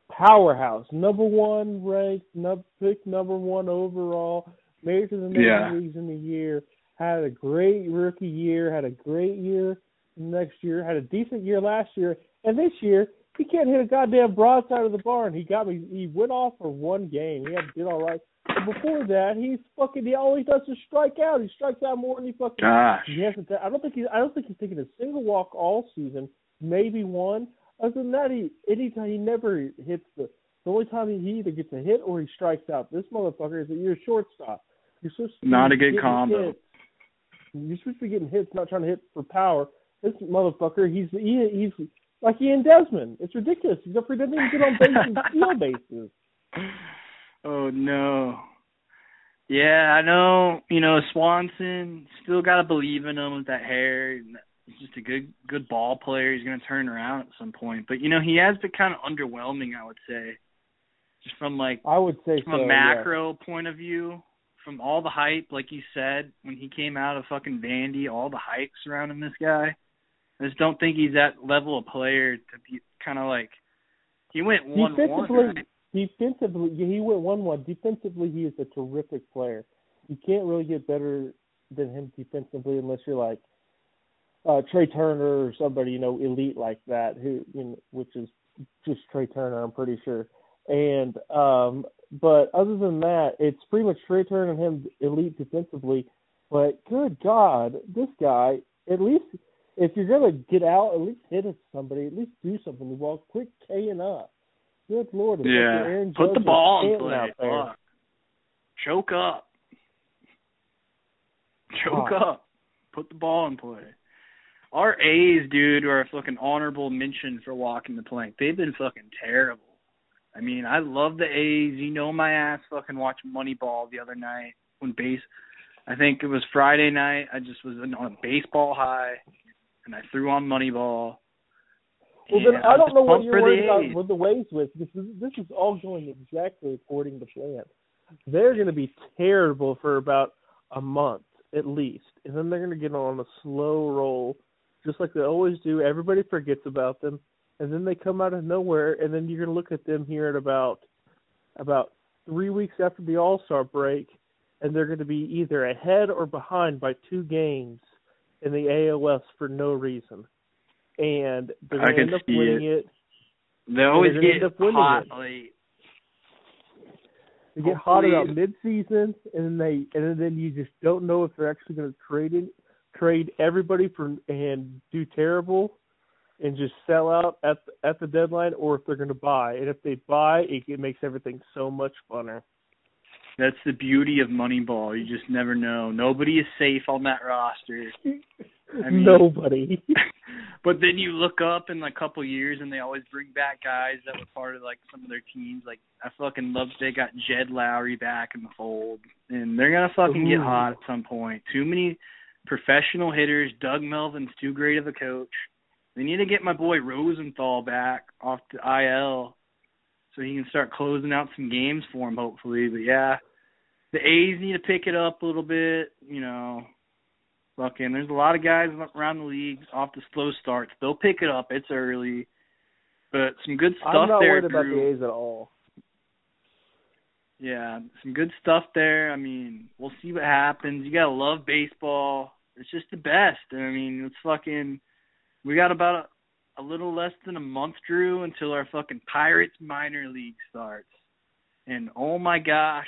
powerhouse, number one ranked, num- pick number one overall, made it to the major yeah. leagues in the year. Had a great rookie year. Had a great year next year. Had a decent year last year, and this year he can't hit a goddamn broadside of the barn. He got me. He went off for one game. He had, did all right. Before that, he's fucking. He, all he does is strike out. He strikes out more than he fucking. Gosh. He hasn't. I don't think he's. I don't think he's taken a single walk all season. Maybe one. Other than that, he anytime he never hits the. The only time he either gets a hit or he strikes out. This motherfucker is a you're a shortstop. You're supposed to not a good combo. Hits. You're supposed to be getting hits, not trying to hit for power. This motherfucker, he's he, he's like Ian Desmond. It's ridiculous. He's up for doesn't even get on base and steal bases. Oh, no. Yeah, I know, you know, Swanson, still got to believe in him with that hair. He's just a good good ball player. He's going to turn around at some point. But, you know, he has been kind of underwhelming, I would say, just from, like, I would say from so, a macro yeah. point of view, from all the hype, like you said, when he came out of fucking Vandy, all the hype surrounding this guy. I just don't think he's that level of player to be kind of like – he went one one, defensively, he went one one. Defensively, he is a terrific player. You can't really get better than him defensively unless you're like uh, Trey Turner or somebody, you know, elite like that, who, you know, which is just Trey Turner, I'm pretty sure. And um, but other than that, it's pretty much Trey Turner and him elite defensively. But good God, this guy, at least if you're going to get out, at least hit at somebody, at least do something. Well, quit K-ing up. Good Lord. Yeah, put the ball in play. Uh, choke up. Choke oh. up. Put the ball in play. Our A's, dude, are a fucking honorable mention for walking the plank. They've been fucking terrible. I mean, I love the A's. You know my ass fucking watched Moneyball the other night when base. I think it was Friday night. I just was on a baseball high, and I threw on Moneyball. Well, then I, I don't know what you're worried about with the A's with. This is, this is all going exactly according to plan. They're going to be terrible for about a month at least, and then they're going to get on a slow roll, just like they always do. Everybody forgets about them, and then they come out of nowhere, and then you're going to look at them here at about about three weeks after the All-Star break, and they're going to be either ahead or behind by two games in the A O S for no reason. And they're going to end up winning it. it. They always get hot it. late. They get oh, hot about midseason, and then they and then you just don't know if they're actually going to trade it, trade everybody for and do terrible, and just sell out at the, at the deadline, or if they're going to buy. And if they buy, it, it makes everything so much funner. That's the beauty of Moneyball. You just never know. Nobody is safe on that roster. I mean, nobody. But then you look up in a couple years, and they always bring back guys that were part of like some of their teams. Like I fucking love they got Jed Lowry back in the fold, and they're gonna fucking Ooh. get hot at some point. Too many professional hitters. Doug Melvin's too great of a coach. They need to get my boy Rosenthal back off the I L, so he can start closing out some games for him, hopefully. But yeah, the A's need to pick it up a little bit, you know. Fucking, there's a lot of guys around the league off the slow starts. They'll pick it up. It's early, but some good stuff there. I'm not there, worried Drew. about the A's at all. Yeah, some good stuff there. I mean, we'll see what happens. You gotta love baseball. It's just the best. I mean, it's fucking. We got about a, a little less than a month, Drew, until our fucking Pirates minor league starts. And oh my gosh.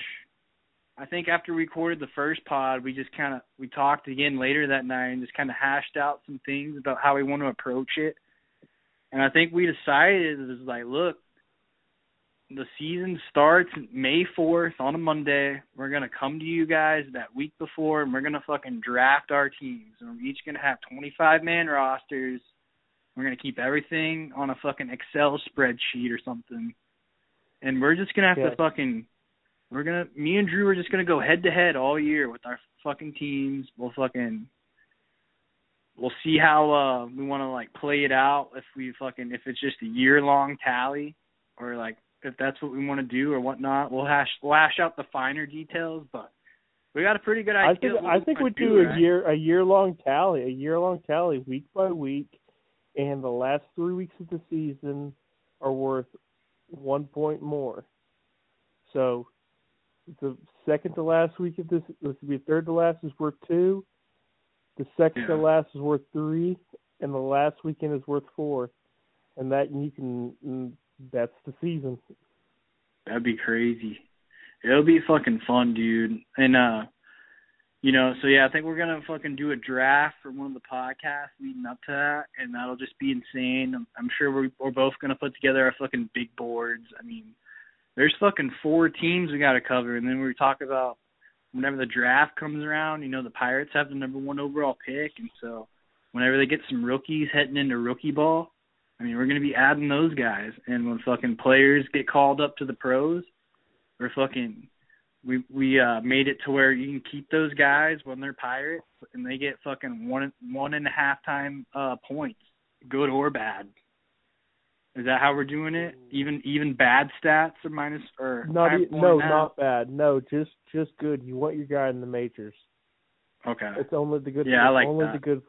I think after we recorded the first pod, we just kind of we talked again later that night and just kind of hashed out some things about how we want to approach it. And I think we decided it was like, look, the season starts May fourth on a Monday. We're going to come to you guys that week before, and we're going to fucking draft our teams. And we're each going to have twenty-five man rosters. We're going to keep everything on a fucking Excel spreadsheet or something. And we're just going to have yeah. to fucking – We're gonna, me and Drew are just gonna go head to head all year with our fucking teams. We'll fucking, we'll see how uh, we want to like play it out. If we fucking, if it's just a year long tally, or like if that's what we want to do or whatnot, we'll hash, we'll hash out the finer details. But we got a pretty good idea. I think, I think we do, do a right? year, a year long tally, a year long tally, week by week, and the last three weeks of the season are worth one point more. So. The second to last week of this, this would be third to last is worth two. The second yeah. to last is worth three, and the last weekend is worth four. And that you can, that's the season. That'd be crazy. It'll be fucking fun, dude. And uh, you know, so yeah, I think we're gonna fucking do a draft for one of the podcasts leading up to that, and that'll just be insane. I'm, I'm sure we're, we're both gonna put together our fucking big boards. I mean. There's fucking four teams we got to cover, and then we talk about whenever the draft comes around, you know, the Pirates have the number one overall pick, and so whenever they get some rookies heading into rookie ball, I mean, we're going to be adding those guys. And when fucking players get called up to the pros, we're fucking we we uh, made it to where you can keep those guys when they're Pirates, and they get fucking one one and a half time uh, points, good or bad. Is that how we're doing it? Even even bad stats or minus or not? No, out? not bad. No, just just good. You want your guy in the majors. Okay. It's only the good. Yeah, I like only that. The good.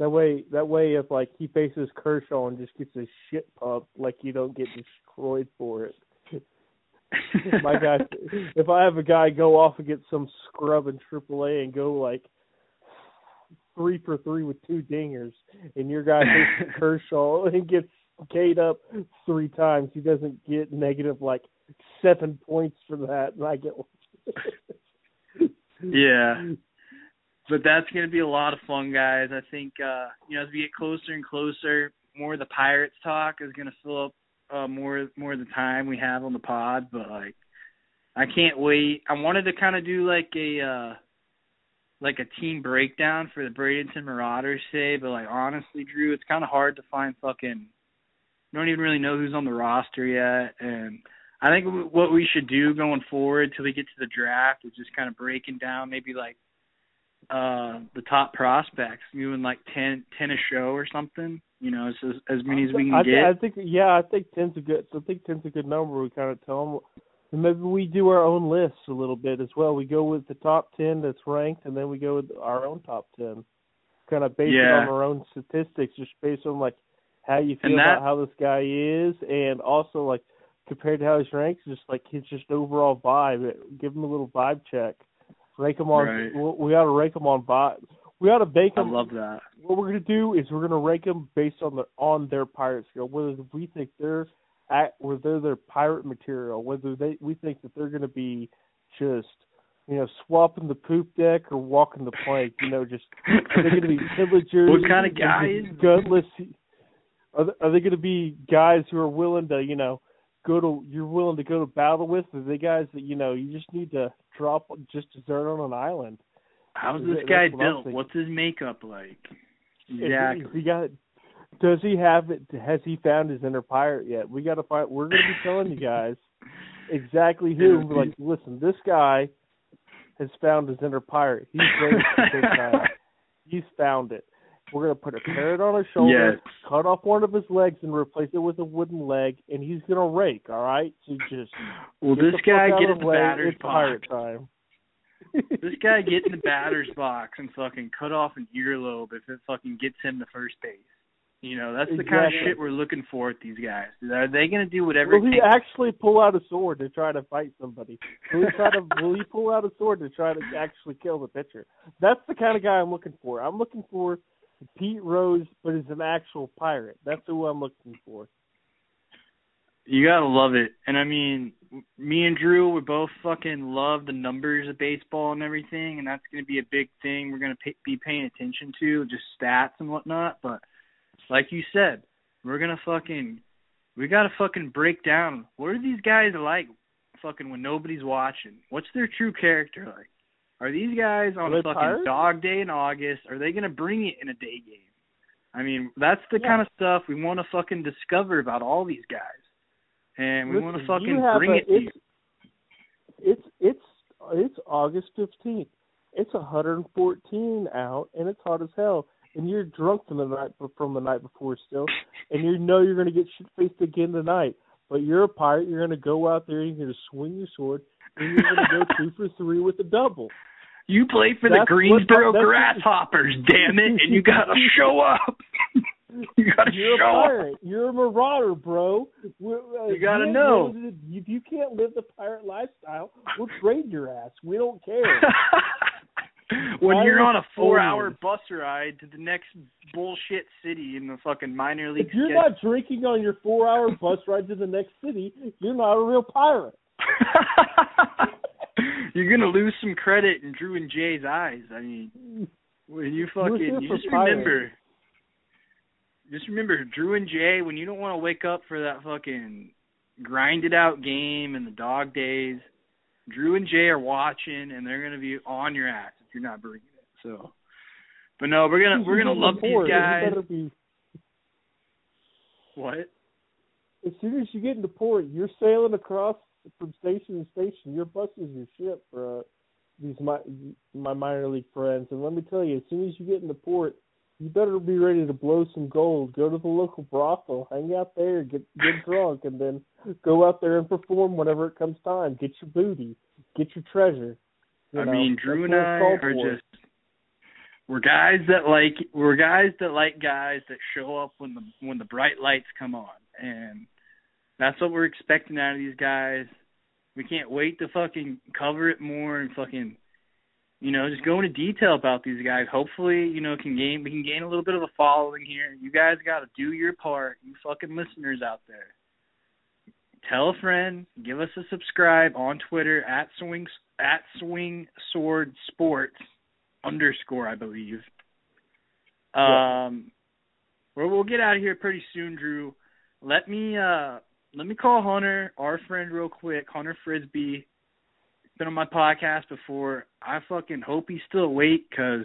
That way, that way, if like he faces Kershaw and just gets a shit pumped, like you don't get destroyed for it. My guy, if I have a guy go off against some scrub in triple A and go like. Three for three with two dingers, and your guy faces Kershaw and gets K'd up three times. He doesn't get negative like seven points for that, and I get one. Yeah, but that's going to be a lot of fun, guys. I think uh, you know as we get closer and closer, more of the Pirates talk is going to fill up uh, more more of the time we have on the pod, but like I can't wait. I wanted to kind of do like a uh, like a team breakdown for the Bradenton Marauders today, but like honestly, Drew, it's kind of hard to find fucking. I don't even really know who's on the roster yet, and I think what we should do going forward till we get to the draft is just kind of breaking down maybe like uh, the top prospects, doing like ten, ten a show or something. You know, as as many as we can I th- get. I think yeah, I think ten's a good. I think ten's a good number. We kind of tell them, and maybe we do our own lists a little bit as well. We go with the top ten that's ranked, and then we go with our own top ten, kind of based yeah. on our own statistics, just based on like how you feel that, about how this guy is, and also like compared to how he's ranked, just like his just overall vibe. Give him a little vibe check. Rank him on. Right. We got to rank him on vibe. We ought to bake them. I love that. What we're going to do is we're going to rank them based on their on their pirate scale, whether we think they're at, whether they're pirate material, whether they we think that they're going to be just you know swapping the poop deck or walking the plank, you know, just they're going to be pillagers. What kind of guys? Gutless. Are they, are they going to be guys who are willing to you know go to you're willing to go to battle with? Are they guys that you know you just need to drop just desert on an island? How's this guy built? What's his makeup like? Exactly. Is he, is he got, does he have it? Has he found his inner pirate yet? We got to find. We're going to be telling you guys exactly who. We're like, listen, this guy has found his inner pirate. He's this guy. He's found it. We're going to put a parrot on his shoulder, yes. cut off one of his legs, and replace it with a wooden leg, and he's going to rake. All right, so just will this guy get in the batter's box? It's pirate time. This guy get in the batter's box and fucking cut off an earlobe if it fucking gets him to first base. You know, that's exactly. the kind of shit we're looking for with these guys. Are they going to do whatever? Will he actually pull out a sword to try to fight somebody? Will he, try to, will he pull out a sword to try to actually kill the pitcher? That's the kind of guy I'm looking for. I'm looking for Pete Rose, but he's an actual pirate. That's who I'm looking for. You got to love it. And, I mean, me and Drew, we both fucking love the numbers of baseball and everything, and that's going to be a big thing we're going to pay, be paying attention to, just stats and whatnot. But like you said, we're going to fucking – we got to fucking break down what are these guys like fucking when nobody's watching? What's their true character like? Are these guys on a fucking pirates? Dog day in August? Are they going to bring it in a day game? I mean, that's the yeah. kind of stuff we want to fucking discover about all these guys. And we Listen, want to fucking bring a, it to it's, you. It's, it's, it's August fifteenth. It's one hundred fourteen out, and it's hot as hell. And you're drunk from the night, from the night before still. And you know you're going to get shit-faced again tonight. But you're a pirate. You're going to go out there, you're going to swing your sword, and you're going to go two for three with a double. You play for that's the Greensboro what, Grasshoppers, damn it, and you got to show up. You gotta You're show a pirate. Up. You're a marauder, bro. We're, uh, you gotta you know. The, if you can't live the pirate lifestyle, we'll trade your ass. We don't care. When pirate you're on a four-hour bus ride to the next bullshit city in the fucking minor league. If you're schedule. Not drinking on your four-hour bus ride to the next city, you're not a real pirate. You're gonna lose some credit in Drew and Jay's eyes. I mean, when you fucking, you just pirate. remember. Just remember, Drew and Jay, when you don't want to wake up for that fucking grinded-out game and the dog days, Drew and Jay are watching, and they're going to be on your ass if you're not bringing it. So, but no, we're gonna we're gonna love these guys. Be... What? As soon as you get into port, you're sailing across from station to station. Your bus is your ship for uh, these my my minor league friends. And let me tell you, as soon as you get into port, you better be ready to blow some gold. Go to the local brothel, hang out there, get get drunk, and then go out there and perform whenever it comes time. Get your booty, get your treasure. You I know, mean, Drew and I are for. just we're guys that like we're guys that like guys that show up when the when the bright lights come on, and that's what we're expecting out of these guys. We can't wait to fucking cover it more and fucking. You know, just go into detail about these guys. Hopefully, you know, can gain we can gain a little bit of a following here. You guys got to do your part, you fucking listeners out there. Tell a friend, give us a subscribe on Twitter at swing at swing sword sports underscore I believe. Um, yeah. Well, we'll get out of here pretty soon, Drew. Let me uh, let me call Hunter, our friend, real quick. Hunter Frisbee, been on my podcast before. I fucking hope he's still awake because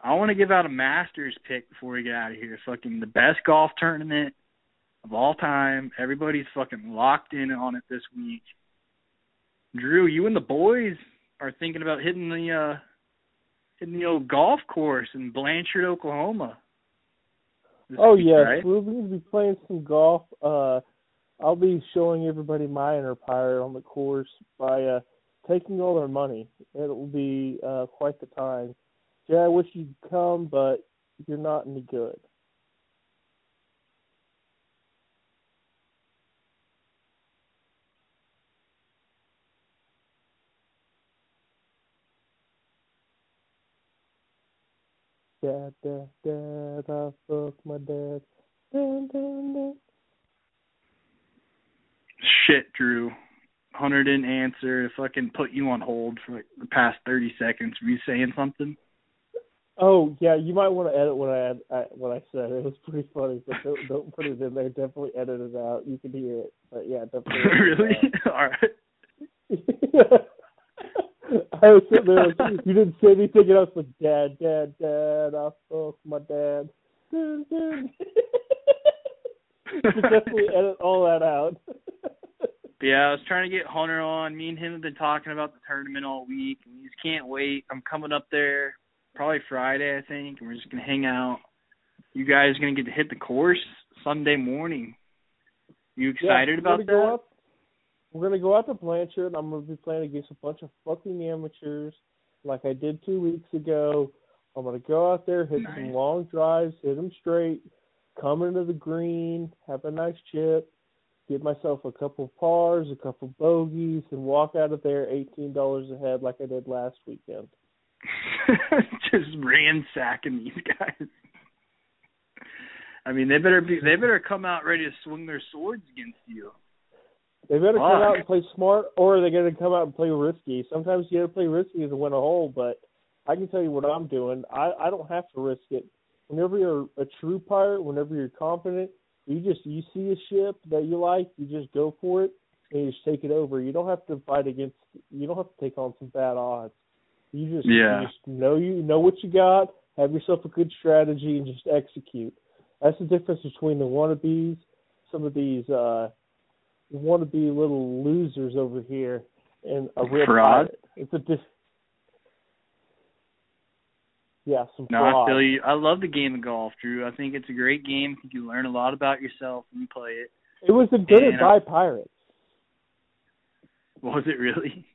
I want to give out a Masters pick before we get out of here. Fucking the best golf tournament of all time. Everybody's fucking locked in on it this week. Drew, you and the boys are thinking about hitting the uh, hitting the old golf course in Blanchard, Oklahoma. Oh, week, yes. Right? We're going to be playing some golf. Uh, I'll be showing everybody my inner pirate on the course by uh, taking all their money. It will be uh, quite the time. Yeah, I wish you'd come, but you're not any good. Dad, dad, dad, I fucked my dad. Dun, dun, dun. Shit, Drew. Hunter didn't answer. Fucking put you on hold for like the past thirty seconds. Were you saying something? Oh, yeah, you might want to edit what I, I what I said. It was pretty funny, but don't, don't put it in there. Definitely edit it out. You can hear it. But, yeah, definitely. Really? All right. I was sitting there like, you didn't say anything, and I was like, Dad, Dad, Dad, I fucked my dad. Dad, Dad. You could definitely edit all that out. Yeah, I was trying to get Hunter on. Me and him have been talking about the tournament all week, and we just can't wait. I'm coming up there probably Friday, I think, and we're just going to hang out. You guys are going to get to hit the course Sunday morning. You excited yeah, about that? We're going to go out to Blanchard, and I'm going to be playing against a bunch of fucking amateurs like I did two weeks ago. I'm going to go out there, hit nice. some long drives, hit them straight, come into the green, have a nice chip, get myself a couple of pars, a couple of bogeys, and walk out of there eighteen dollars ahead like I did last weekend. Just ransacking these guys. I mean, they better be, they better come out ready to swing their swords against you. They better Fuck. come out and play smart, or they're going to come out and play risky. Sometimes you got to play risky to win a hole, but I can tell you what I'm doing. I, I don't have to risk it. Whenever you're a true pirate, whenever you're confident, you just you see a ship that you like, you just go for it, and you just take it over. You don't have to fight against. You don't have to take on some bad odds. You just, yeah. you just know you know what you got. Have yourself a good strategy and just execute. That's the difference between the wannabes, some of these. Uh, You want to be little losers over here and a real fraud. It's a dis- yeah, some no, fraud. No, I feel you. I love the game of golf, Drew. I think it's a great game. I think you learn a lot about yourself when you play it. It was invented by I, pirates. Was it really?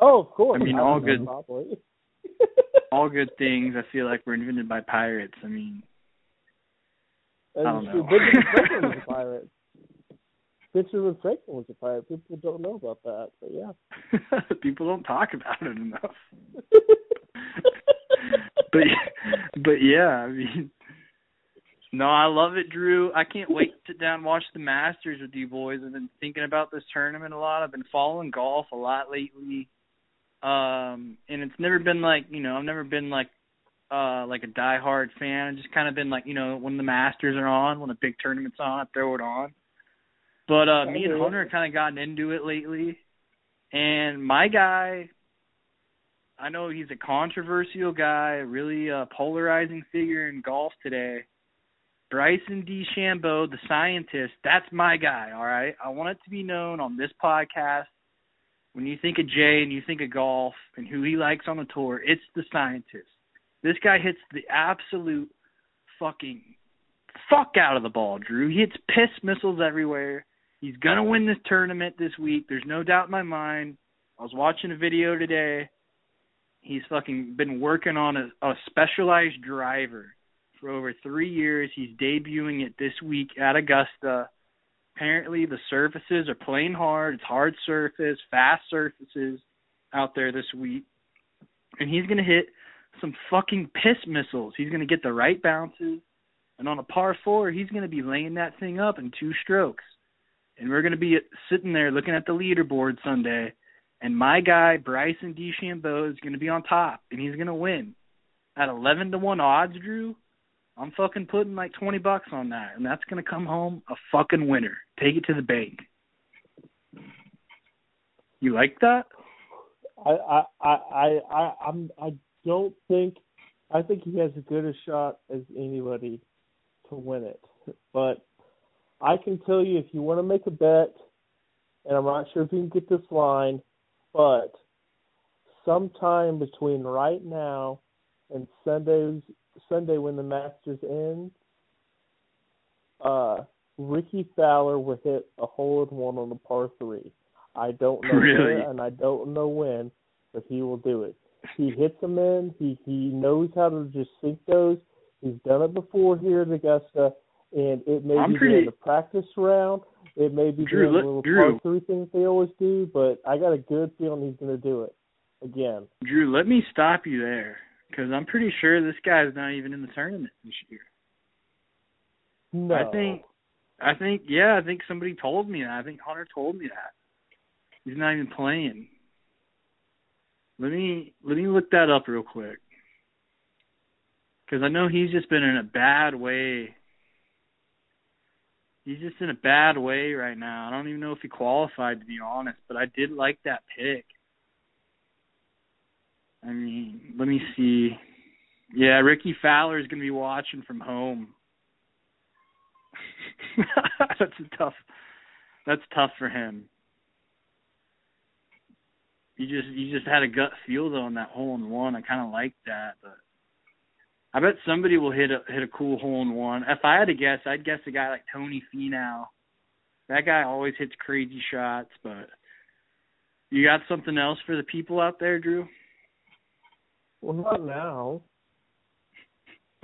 Oh, of course. I mean, I all good, all good things. I feel like were invented by pirates. I mean, and I don't know. Invented by pirates. Benjamin Franklin was a pirate. People don't know about that, but yeah. People don't talk about it enough. but, but yeah, I mean, no, I love it, Drew. I can't wait to sit down and watch the Masters with you boys. I've been thinking about this tournament a lot. I've been following golf a lot lately. Um, and it's never been like, you know, I've never been like, uh, like a diehard fan. I've just kind of been like, you know, when the Masters are on, when the big tournament's on, I throw it on. But uh, me and Hunter have kind of gotten into it lately. And my guy, I know he's a controversial guy, really a polarizing figure in golf today. Bryson DeChambeau, the scientist, that's my guy, all right? I want it to be known on this podcast, when you think of Jay and you think of golf and who he likes on the tour, it's the scientist. This guy hits the absolute fucking fuck out of the ball, Drew. He hits piss missiles everywhere. He's going to win this tournament this week. There's no doubt in my mind. I was watching a video today. He's fucking been working on a, a specialized driver for over three years. He's debuting it this week at Augusta. Apparently the surfaces are playing hard. It's hard surface, fast surfaces out there this week. And he's going to hit some fucking piss missiles. He's going to get the right bounces. And on a par four, he's going to be laying that thing up in two strokes. And we're going to be sitting there looking at the leaderboard Sunday, and my guy, Bryson DeChambeau, is going to be on top, and he's going to win. At eleven to one odds, Drew, I'm fucking putting like twenty bucks on that, and that's going to come home a fucking winner. Take it to the bank. You like that? I I I I I'm, I don't think I think he has as good a shot as anybody to win it. But I can tell you, if you want to make a bet, and I'm not sure if you can get this line, but sometime between right now and Sunday's Sunday when the Masters ends, uh, Rickie Fowler will hit a hole-in-one on the par three. I don't know really? where and I don't know when, but he will do it. He hits them in. He, he knows how to just sink those. He's done it before here at Augusta, and it may I'm be pretty... during the practice round. It may be Drew, doing look, a little Drew. par three thing they always do, but I got a good feeling he's going to do it again. Drew, let me stop you there, because I'm pretty sure this guy's not even in the tournament this year. No. I think, I think, yeah, I think somebody told me that. I think Hunter told me that. He's not even playing. Let me let me look that up real quick, because I know he's just been in a bad way. He's just in a bad way right now. I don't even know if he qualified, to be honest, but I did like that pick. I mean, let me see. Yeah, Rickie Fowler is going to be watching from home. That's a tough. That's tough for him. You just you just had a gut feel though on that hole in one. I kind of like that, but I bet somebody will hit a hit a cool hole in one. If I had to guess, I'd guess a guy like Tony Finau. That guy always hits crazy shots. But you got something else for the people out there, Drew? Well, not now.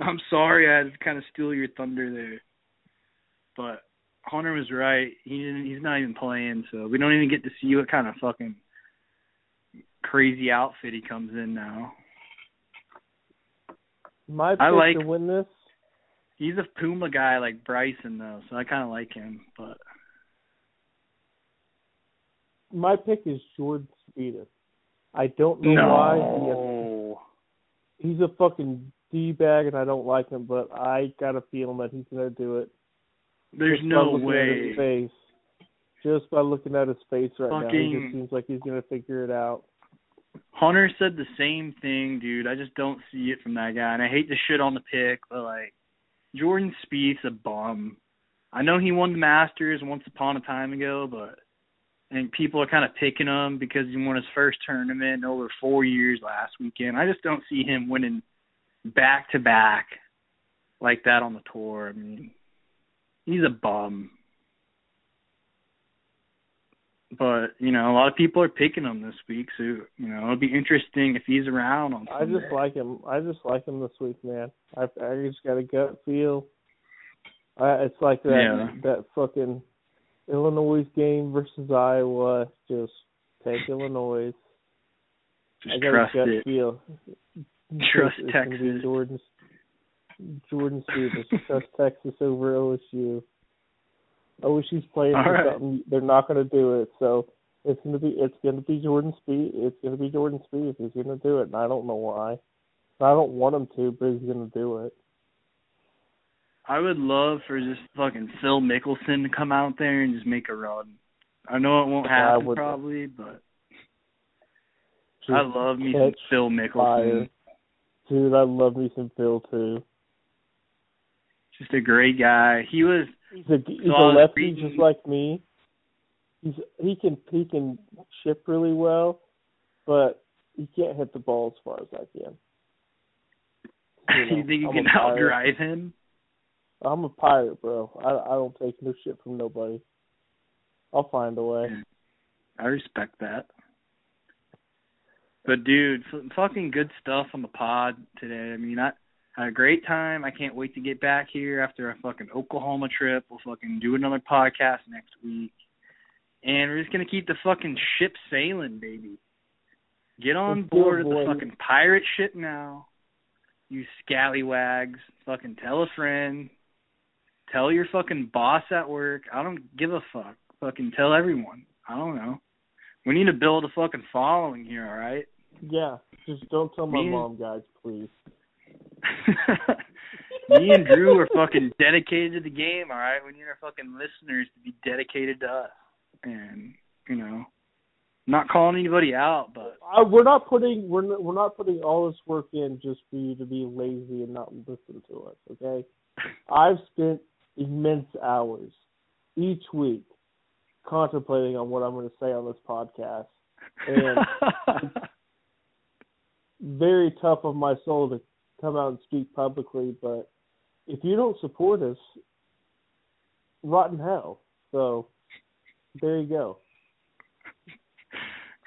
I'm sorry, I had to kind of steal your thunder there, but Hunter was right. He didn't. He's not even playing, so we don't even get to see what kind of fucking crazy outfit he comes in now. My pick I like, to win this. He's a Puma guy like Bryson though, so I kind of like him. But my pick is Jordan Spieth. I don't know no. why he has, he's a fucking d bag, and I don't like him. But I got a feeling that he's gonna do it. There's Just no way. His face. Just by looking at his face right fucking... now, he just seems like he's gonna figure it out. Hunter said the same thing, dude. I just don't see it from that guy. And I hate to shit on the pick, but, like, Jordan Spieth's a bum. I know he won the Masters once upon a time ago, but I think people are kind of picking him because he won his first tournament in over four years last weekend. I just don't see him winning back-to-back like that on the tour. I mean, he's a bum. But, you know, a lot of people are picking him this week, so, you know, it'll be interesting if he's around on Sunday. I just like him. I just like him this week, man. I, I just got a gut feel. I, it's like that yeah. that fucking Illinois game versus Iowa. Just take Illinois. Just I got trust a gut it. feel. Trust it's Texas. Jordan, Jordan Stevens. Trust Texas over L S U. I wish he's playing All for right. something. They're not going to do it, so it's going to be it's going to be Jordan Spieth. It's going to be Jordan Spieth. He's going to do it, and I don't know why. I don't want him to, but he's going to do it. I would love for just fucking Phil Mickelson to come out there and just make a run. I know it won't happen would, probably, but I love me some Phil Mickelson. Fire. Dude, I love me some Phil too. Just a great guy. He was. He's a, he's a lefty just like me. He's he can he can chip really well, but he can't hit the ball as far as I can. You know, you think you I'm can outdrive him? I'm a pirate, bro. I I don't take no shit from nobody. I'll find a way. I respect that. But dude, fucking good stuff on the pod today. I mean, I. Had a great time. I can't wait to get back here after a fucking Oklahoma trip. We'll fucking do another podcast next week. And we're just going to keep the fucking ship sailing, baby. Get on Let's board with the fucking pirate ship now. You scallywags. Fucking tell a friend. Tell your fucking boss at work. I don't give a fuck. Fucking tell everyone. I don't know. We need to build a fucking following here, all right? Yeah. Just don't tell my Me mom, guys, please. Me and Drew are fucking dedicated to the game, all right? We need our fucking listeners to be dedicated to us. And, you know, not calling anybody out, but I, we're not putting we're not, we're not putting all this work in just for you to be lazy and not listen to us, okay? I've spent immense hours each week contemplating on what I'm going to say on this podcast, and it's very tough of my soul to come out and speak publicly. But if you don't support us, rotten hell. So there you go.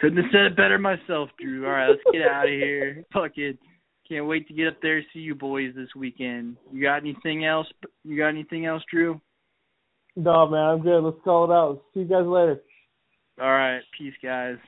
Couldn't have said it better myself, Drew. All right, let's get out of here. Fuck it. Can't wait to get up there and see you boys this weekend. You got anything else? You got anything else, Drew? No, man, I'm good. Let's call it out. See you guys later. All right. Peace, guys.